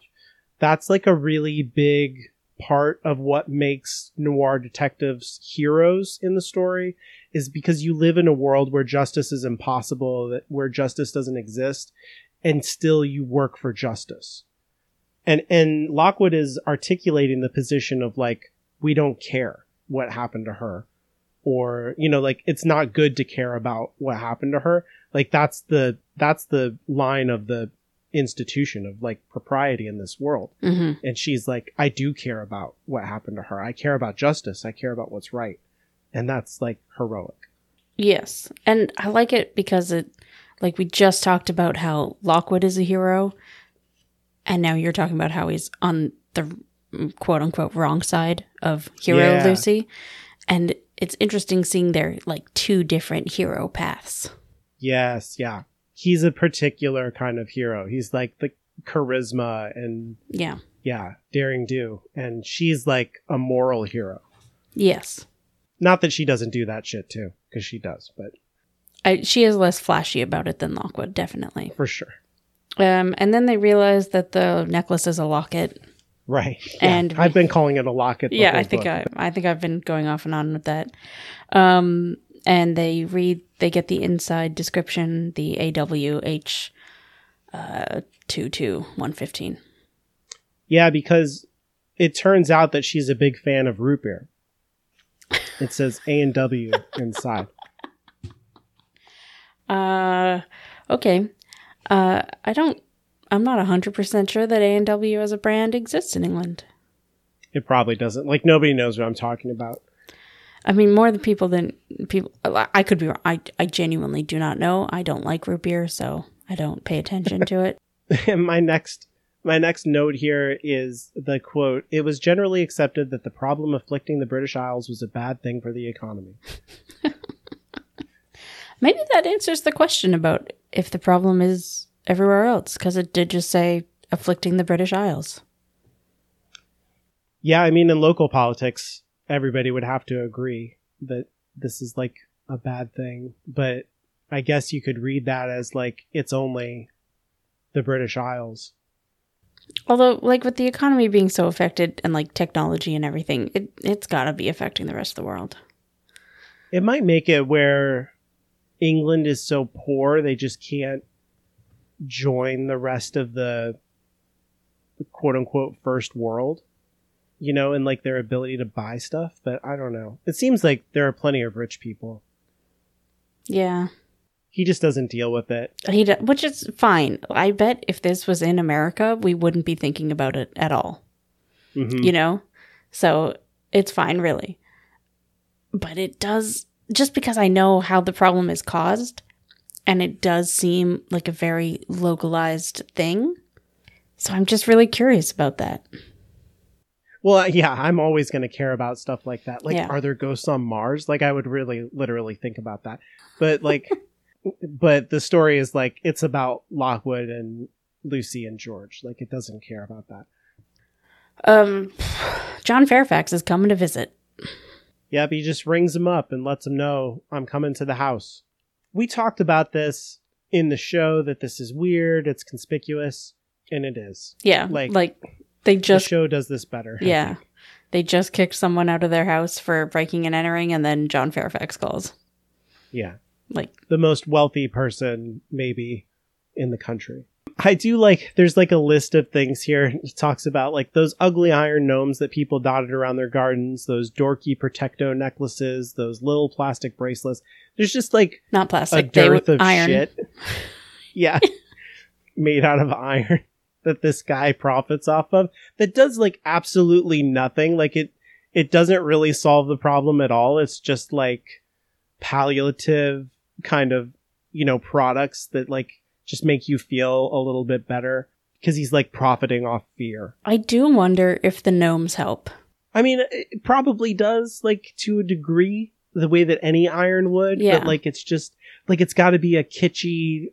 that's like a really big part of what makes noir detectives heroes in the story, is because you live in a world where justice is impossible, where justice doesn't exist, and still you work for justice. And Lockwood is articulating the position of like, we don't care what happened to her, or, you know, like it's not good to care about what happened to her. Like that's the line of the institution of like propriety in this world. Mm-hmm. And she's like, I do care about what happened to her. I care about justice. I care about what's right. And that's like heroic. Yes. And I like it because it, like we just talked about how Lockwood is a hero. And now you're talking about how he's on the quote unquote wrong side of hero Lucy. And it's interesting seeing their like two different hero paths. Yes. Yeah. He's a particular kind of hero. He's like the charisma and daring do. And she's like a moral hero. Yes. Not that she doesn't do that shit too, because she does, but she is less flashy about it than Lockwood. Definitely. For sure. And then they realize that the necklace is a locket. Right. Yeah. And I've been calling it a locket. Yeah, I think I've been going off and on with that. And they get the inside description, the AWH 22115. Yeah, because it turns out that she's a big fan of root beer. It says A&W inside. Okay. I'm not 100% sure that A&W as a brand exists in England. It probably doesn't. Like, nobody knows what I'm talking about. I mean, more the people than people. I could be wrong. I genuinely do not know. I don't like root beer, so I don't pay attention to it. And my next note here is the quote, "It was generally accepted that the problem afflicting the British Isles was a bad thing for the economy." Maybe that answers the question about if the problem is everywhere else, because it did just say afflicting the British Isles. Yeah, I mean, in local politics, everybody would have to agree that this is like a bad thing. But I guess you could read that as like, it's only the British Isles. Although, like, with the economy being so affected and like technology and everything, it's got to be affecting the rest of the world. It might make it where England is so poor, they just can't join the rest of the quote unquote first world, you know, and like their ability to buy stuff. But I don't know. It seems like there are plenty of rich people. Yeah. He just doesn't deal with it. Which is fine. I bet if this was in America, we wouldn't be thinking about it at all. Mm-hmm. You know? So it's fine, really. But it does, just because I know how the problem is caused, and it does seem like a very localized thing. So I'm just really curious about that. Well, yeah, I'm always going to care about stuff like that. Like, yeah. Are there ghosts on Mars? Like, I would really, literally think about that. But, like, but the story is, like, it's about Lockwood and Lucy and George. Like, it doesn't care about that. John Fairfax is coming to visit. Yeah, but he just rings him up and lets him know, I'm coming to the house. We talked about this in the show, that this is weird, it's conspicuous, and it is. Yeah, like they just... The show does this better. Yeah, they just kicked someone out of their house for breaking and entering, and then John Fairfax calls. Yeah. Like... The most wealthy person, maybe, in the country. I do like... There's like a list of things here. He talks about like those ugly iron gnomes that people dotted around their gardens, those dorky protecto necklaces, those little plastic bracelets... There's just like not plastic, a dearth of iron. Shit. Yeah. Made out of iron that this guy profits off of. That does like absolutely nothing. Like it doesn't really solve the problem at all. It's just like palliative kind of, you know, products that like just make you feel a little bit better because he's like profiting off fear. I do wonder if the gnomes help. I mean, it probably does, like, to a degree. The way that any iron would, yeah. But like it's just like it's got to be a kitschy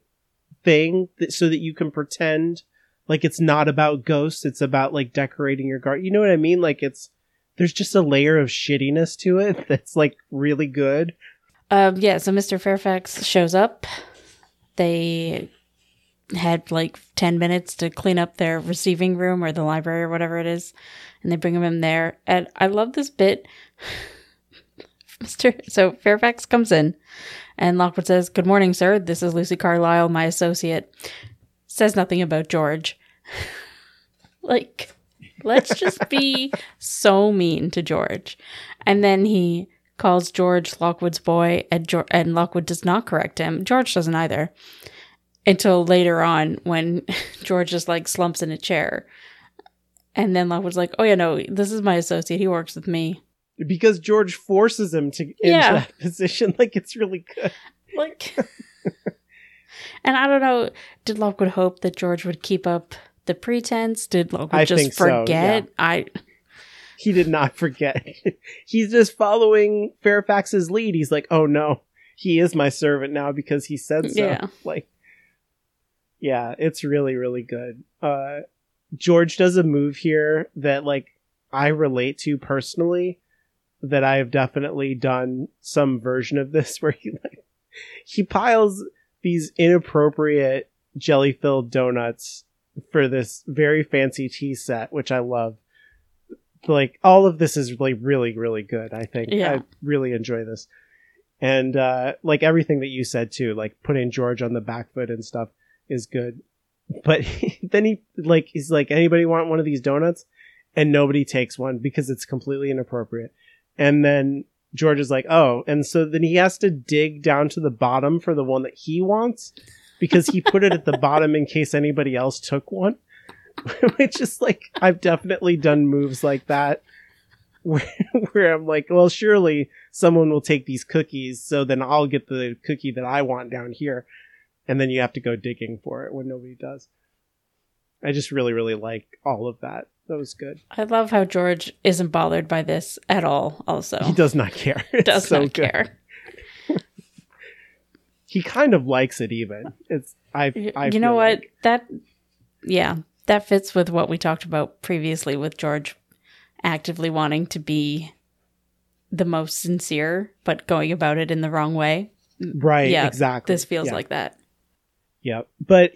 thing so that you can pretend like it's not about ghosts, it's about like decorating your garden. You know what I mean? Like there's just a layer of shittiness to it that's like really good. Yeah, so Mr. Fairfax shows up. They had like 10 minutes to clean up their receiving room or the library or whatever it is, and they bring him in there. And I love this bit. So Fairfax comes in and Lockwood says, "Good morning, sir. This is Lucy Carlisle, my associate." Says nothing about George. Like, let's just be so mean to George. And then he calls George Lockwood's boy, and Lockwood does not correct him. George doesn't either. Until later on when George just like slumps in a chair. And then Lockwood's like, "Oh yeah, no, this is my associate. He works with me." Because George forces him to into that position. Like, it's really good. Like, and I don't know, did Lockwood hope that George would keep up the pretense? Did Lockwood just forget? So, yeah. He did not forget. He's just following Fairfax's lead. He's like, oh no, he is my servant now because he said so. Yeah. Like, yeah, it's really, really good. George does a move here that like I relate to personally. That I have definitely done some version of this where he piles these inappropriate jelly-filled donuts for this very fancy tea set, which I love. Like, all of this is really, really, really good, I think. Yeah. I really enjoy this. And, like, everything that you said, too, like, putting George on the back foot and stuff is good. But then he's like, anybody want one of these donuts? and nobody takes one because it's completely inappropriate. And then George is like, oh, and so then he has to dig down to the bottom for the one that he wants because he put it at the bottom in case anybody else took one. Which is like, I've definitely done moves like that where I'm like, well, surely someone will take these cookies, so then I'll get the cookie that I want down here. And then you have to go digging for it when nobody does. I just really, really like all of that. That was good. I love how George isn't bothered by this at all, also. He does not care. Does not care. He kind of likes it even. You know what? Like... That fits with what we talked about previously with George actively wanting to be the most sincere, but going about it in the wrong way. Right, yeah, exactly. This feels like that. Yeah, but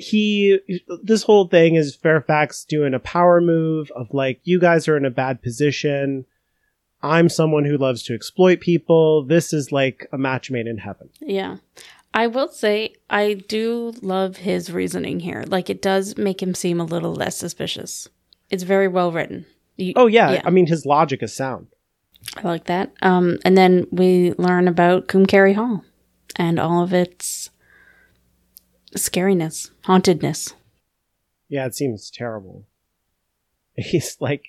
this whole thing is Fairfax doing a power move of like, you guys are in a bad position. I'm someone who loves to exploit people. This is like a match made in heaven. Yeah. I will say I do love his reasoning here. Like, it does make him seem a little less suspicious. It's very well written. Yeah. I mean, his logic is sound. I like that. And then we learn about Combe Carey Hall and all of its scariness, hauntedness. Yeah, it seems terrible. He's like,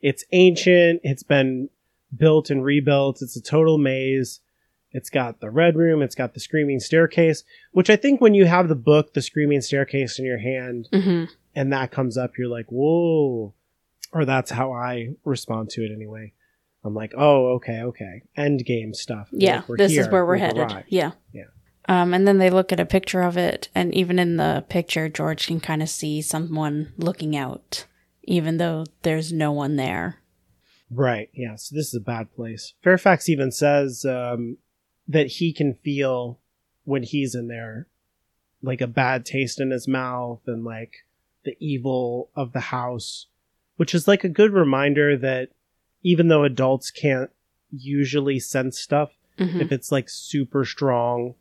it's ancient. It's been built and rebuilt. It's a total maze. It's got the Red Room. It's got the Screaming Staircase, which I think when you have the book, The Screaming Staircase, in your hand, and that comes up, you're like, whoa. Or that's how I respond to it anyway. I'm like, oh, okay. Endgame stuff. Yeah, like, this is where we're headed. Arrived. Yeah. And then they look at a picture of it. And even in the picture, George can kind of see someone looking out, even though there's no one there. Right. Yeah. So this is a bad place. Fairfax even says... that he can feel when he's in there, like a bad taste in his mouth and like the evil of the house, which is like a good reminder that even though adults can't usually sense stuff, if it's like super strong,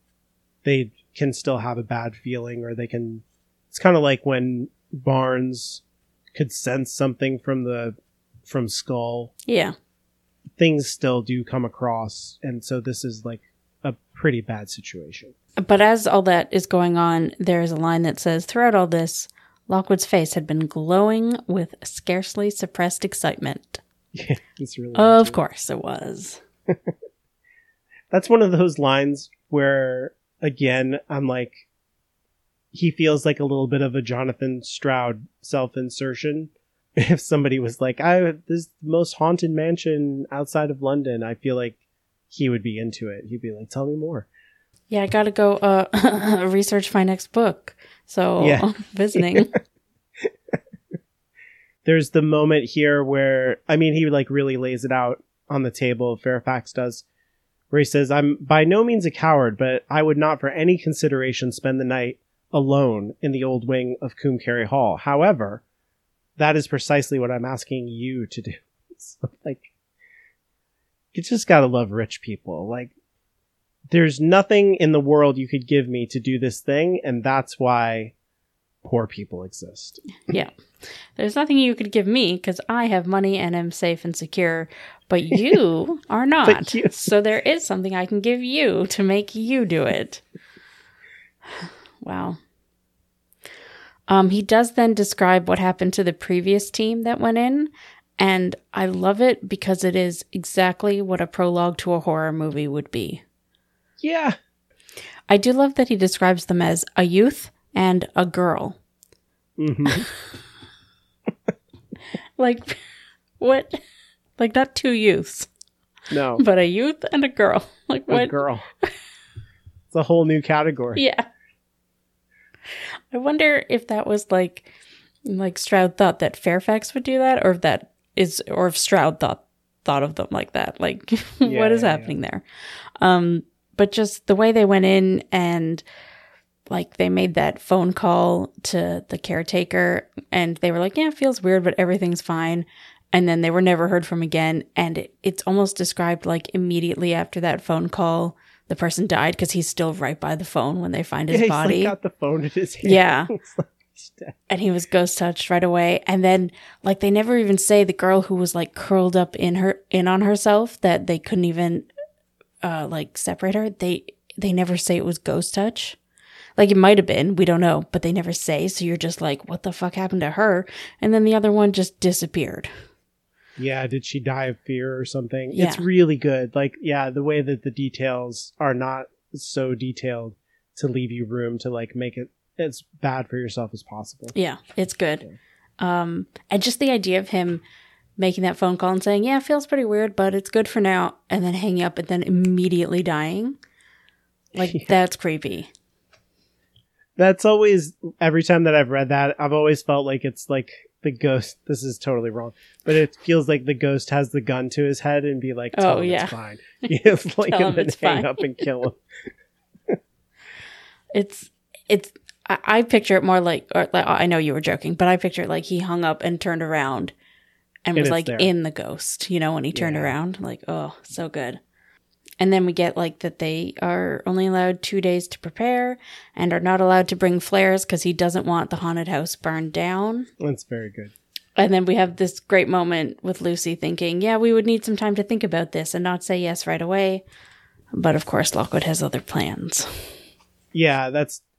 they can still have a bad feeling, or they can. It's kind of like when Barnes could sense something from Skull. Yeah. Things still do come across. And so this is like a pretty bad situation. But as all that is going on, there is a line that says, throughout all this, Lockwood's face had been glowing with scarcely suppressed excitement. Yeah, it's really of course it was. That's one of those lines where, again, I'm like, he feels like a little bit of a Jonathan Stroud self-insertion. If somebody was like, this is the most haunted mansion outside of London, I feel like he would be into it. He'd be like, tell me more. Yeah, I got to go research my next book. So visiting. There's the moment here where, I mean, he like really lays it out on the table, Fairfax does, where he says, I'm by no means a coward, but I would not for any consideration spend the night alone in the old wing of Combe Carey Hall. However... that is precisely what I'm asking you to do. So, like, you just gotta love rich people. Like, there's nothing in the world you could give me to do this thing, and that's why poor people exist. Yeah. There's nothing you could give me because I have money and am safe and secure, but you are not. So there is something I can give you to make you do it. Wow. He does then describe what happened to the previous team that went in, and I love it because it is exactly what a prologue to a horror movie would be. Yeah. I do love that he describes them as a youth and a girl. Like, what? Like, not two youths. No. But a youth and a girl. Like, what? A girl. It's a whole new category. Yeah. I wonder if that was like Stroud thought that Fairfax would do that, or if Stroud thought of them like that. Like, what is happening there? But just the way they went in, and like they made that phone call to the caretaker, and they were like, "Yeah, it feels weird, but everything's fine." And then they were never heard from again. And it's almost described like immediately after that phone call, the person died because he's still right by the phone when they find his body. He's like, got the phone in his hand. Yeah. Like... And he was ghost touched right away. And then, like, they never even say the girl who was, like, curled up in on herself, that they couldn't even, like, separate her. They never say it was ghost touch. Like, it might have been. We don't know. But they never say. So you're just like, what the fuck happened to her? And then the other one just disappeared. Yeah. Did she die of fear or something? Yeah. It's really good. Like, yeah, the way that the details are not so detailed to leave you room to, like, make it as bad for yourself as possible. Yeah, it's good. Yeah. And just the idea of him making that phone call and saying, yeah, it feels pretty weird, but it's good for now. And then hanging up and then immediately dying. Like, yeah. That's creepy. That's always, every time that I've read that, I've always felt like it's like the ghost. This is totally wrong, but it feels like the ghost has the gun to his head and be like, tell him it's fine. It's like, and then hang up and kill him. I picture it more like, or like, I know you were joking, but I picture it like he hung up and turned around and was like there. In the ghost, you know, when he turned around, like, oh, so good. And then we get like that they are only allowed 2 days to prepare and are not allowed to bring flares because he doesn't want the haunted house burned down. That's very good. And then we have this great moment with Lucy thinking, yeah, we would need some time to think about this and not say yes right away. But of course, Lockwood has other plans. Yeah,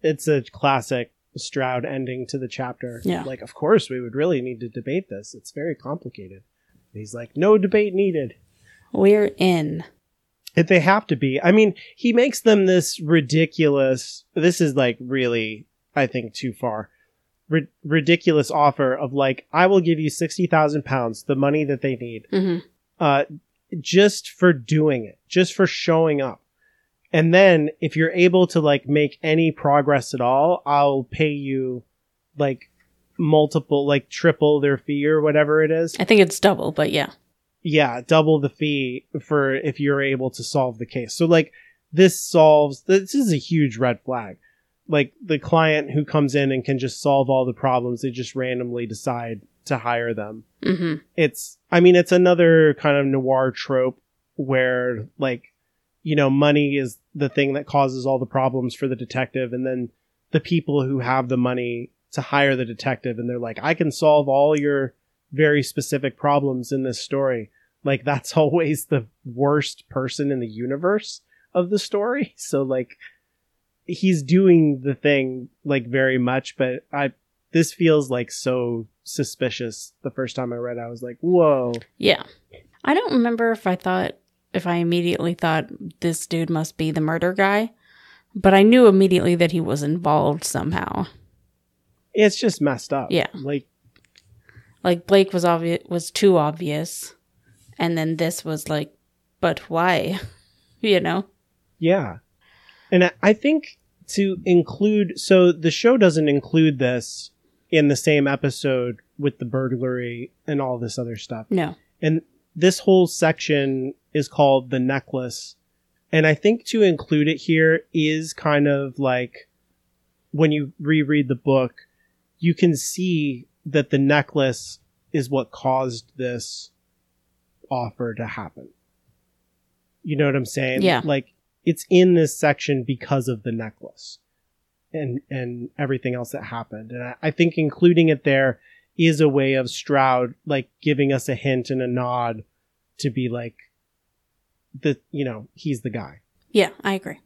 it's a classic Stroud ending to the chapter. Yeah. Like, of course, we would really need to debate this. It's very complicated. And he's like, no debate needed. We're in. If they have to be. I mean, he makes them this ridiculous. This is like really, I think, too far. Ridiculous offer of like, I will give you £60,000, the money that they need, just for doing it, just for showing up. And then if you're able to like make any progress at all, I'll pay you like multiple, like triple their fee or whatever it is. I think it's double, but yeah. Yeah, double the fee for if you're able to solve the case. So like this is a huge red flag. Like the client who comes in and can just solve all the problems, they just randomly decide to hire them. Mm-hmm. It's another kind of noir trope where like, you know, money is the thing that causes all the problems for the detective. And then the people who have the money to hire the detective and they're like, I can solve all your very specific problems in this story. Like, that's always the worst person in the universe of the story. So like, he's doing the thing like very much, but this feels like so suspicious. The first time I read it, I was like, whoa. Yeah. I don't remember if I immediately thought this dude must be the murder guy, but I knew immediately that he was involved somehow. It's just messed up. Yeah. Like Blake was too obvious. And then this was like, but why? You know? Yeah. And I think to include, so the show doesn't include this in the same episode with the burglary and all this other stuff. No. And this whole section is called The Necklace. And I think to include it here is kind of like when you reread the book, you can see that the necklace is what caused this offer to happen. You know what I'm saying? Yeah. Like it's in this section because of the necklace and everything else that happened. And I think including it there is a way of Stroud like giving us a hint and a nod to be like, the, you know, he's the guy. Yeah, I agree.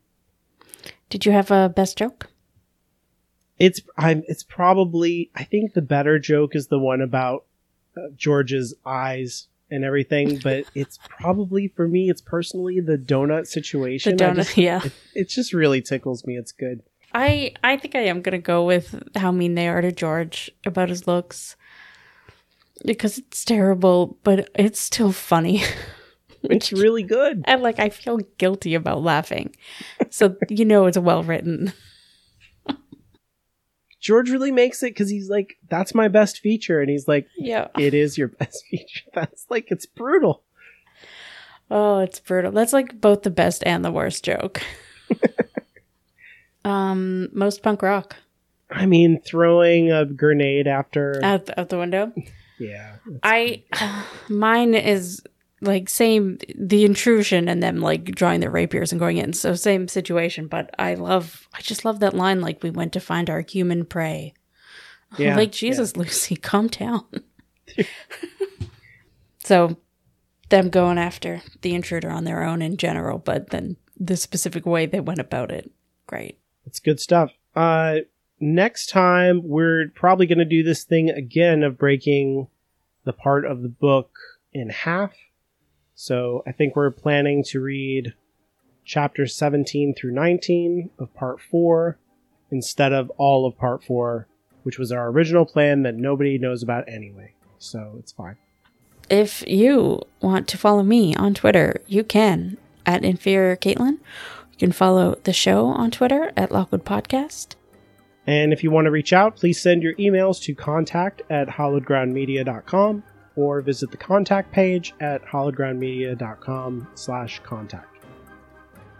Did you have a best joke? It's probably, I think the better joke is the one about George's eyes and everything, but it's probably, for me, it's personally the donut situation. The donut, yeah. It just really tickles me. It's good. I think I am going to go with how mean they are to George about his looks because it's terrible, but it's still funny. It's really good. And like, I feel guilty about laughing. So, you know, it's well written. George really makes it because he's like, that's my best feature. And he's like, yeah, it is your best feature. That's like, it's brutal. Oh, it's brutal. That's like both the best and the worst joke. Most punk rock. I mean, throwing a grenade out the window. Yeah. Mine is like same, the intrusion and them like drawing their rapiers and going in. So same situation, but I just love that line. Like, we went to find our human prey. Yeah, like, Jesus, yeah. Lucy, calm down. So them going after the intruder on their own in general, but then the specific way they went about it. Great. It's good stuff. Next time, we're probably going to do this thing again of breaking the part of the book in half. So I think we're planning to read chapters 17 through 19 of part 4 instead of all of part 4, which was our original plan that nobody knows about anyway. So it's fine. If you want to follow me on Twitter, you can at InferiorCaitlin. You can follow the show on Twitter at Lockwood Podcast. And if you want to reach out, please send your emails to contact@hallowedgroundmedia.com or visit the contact page at hallowedgroundmedia.com/contact.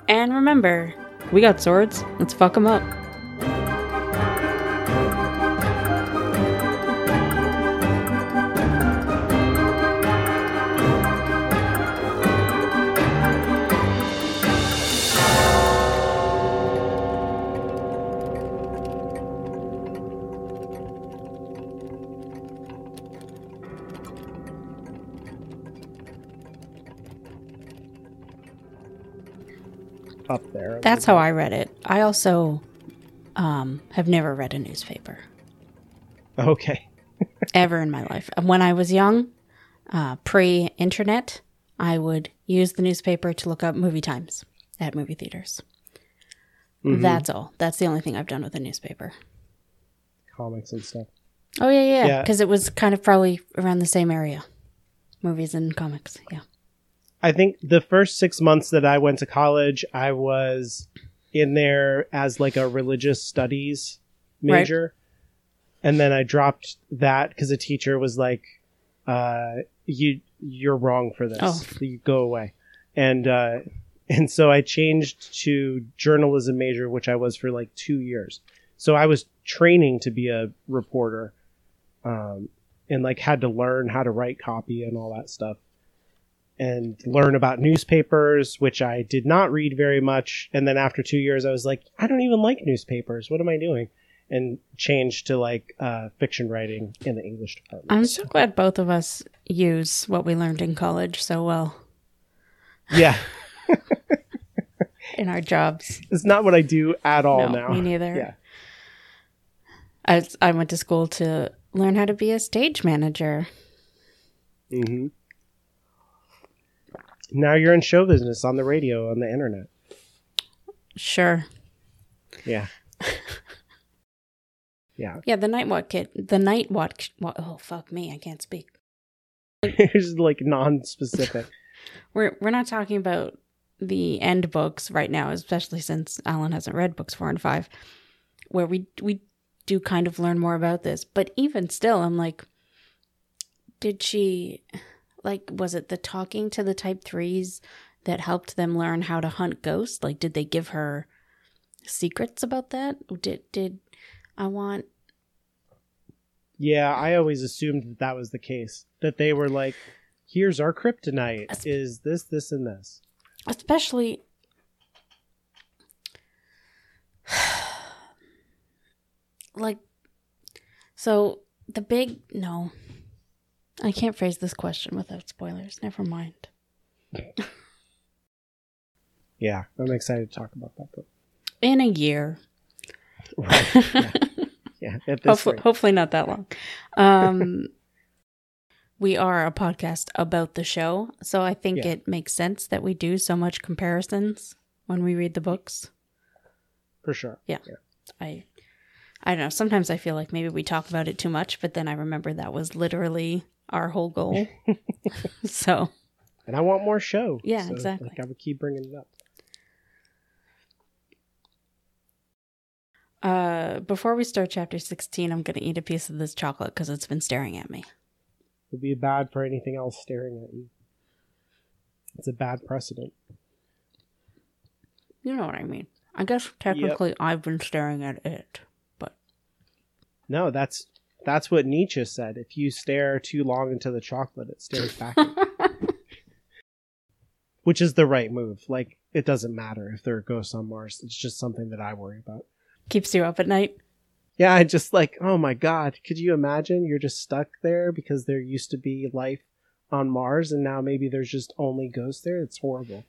And remember, we got swords. Let's fuck them up. Up there. That's how I read it. I also have never read a newspaper. Okay. Ever in my life. When I was young, pre-internet, I would use the newspaper to look up movie times at movie theaters. Mm-hmm. That's all. That's the only thing I've done with a newspaper. Comics and stuff. Oh, yeah. Because it was kind of probably around the same area. Movies and comics, yeah. I think the first 6 months that I went to college, I was in there as like a religious studies major. Right. And then I dropped that because a teacher was like, you're wrong for this. Oh. You go away. And so I changed to journalism major, which I was for like 2 years. So I was training to be a reporter, and like had to learn how to write copy and all that stuff. And learn about newspapers, which I did not read very much. And then after 2 years, I was like, I don't even like newspapers. What am I doing? And changed to like fiction writing in the English department. I'm so glad both of us use what we learned in college so well. Yeah. In our jobs. It's not what I do at all now. Me neither. Yeah. I went to school to learn how to be a stage manager. Mm-hmm. Now you're in show business, on the radio, on the internet. Sure. Yeah. Yeah. Yeah, the Nightwalk kid. The Nightwalk. Oh, fuck me. I can't speak. It's like non-specific. We're not talking about the end books right now, especially since Alan hasn't read books 4 and 5, where we do kind of learn more about this. But even still, I'm like, did she... Like, was it the talking to the type 3s that helped them learn how to hunt ghosts? Like, did they give her secrets about that? Did I want... Yeah, I always assumed that was the case. That they were like, here's our kryptonite. Is this, this, and this. Especially... like, so the big... No. I can't phrase this question without spoilers. Never mind. Yeah, I'm excited to talk about that book. In a year. Right. Yeah. Yeah. At this hopefully not that long. We are a podcast about the show, so I think it makes sense that we do so much comparisons when we read the books. For sure. Yeah. I don't know. Sometimes I feel like maybe we talk about it too much, but then I remember that was literally... our whole goal. So. And I want more show. Yeah, so, exactly. Like, I would keep bringing it up. Before we start chapter 16, I'm going to eat a piece of this chocolate because it's been staring at me. It would be bad for anything else staring at you. It's a bad precedent. You know what I mean. I guess technically I've been staring at it, but. No, That's what Nietzsche said. If you stare too long into the chocolate, it stares back at you. Which is the right move. Like, it doesn't matter if there are ghosts on Mars. It's just something that I worry about. Keeps you up at night? yeah, just like, oh my God, could you imagine? You're just stuck there because there used to be life on Mars, and now maybe there's just only ghosts there. It's horrible.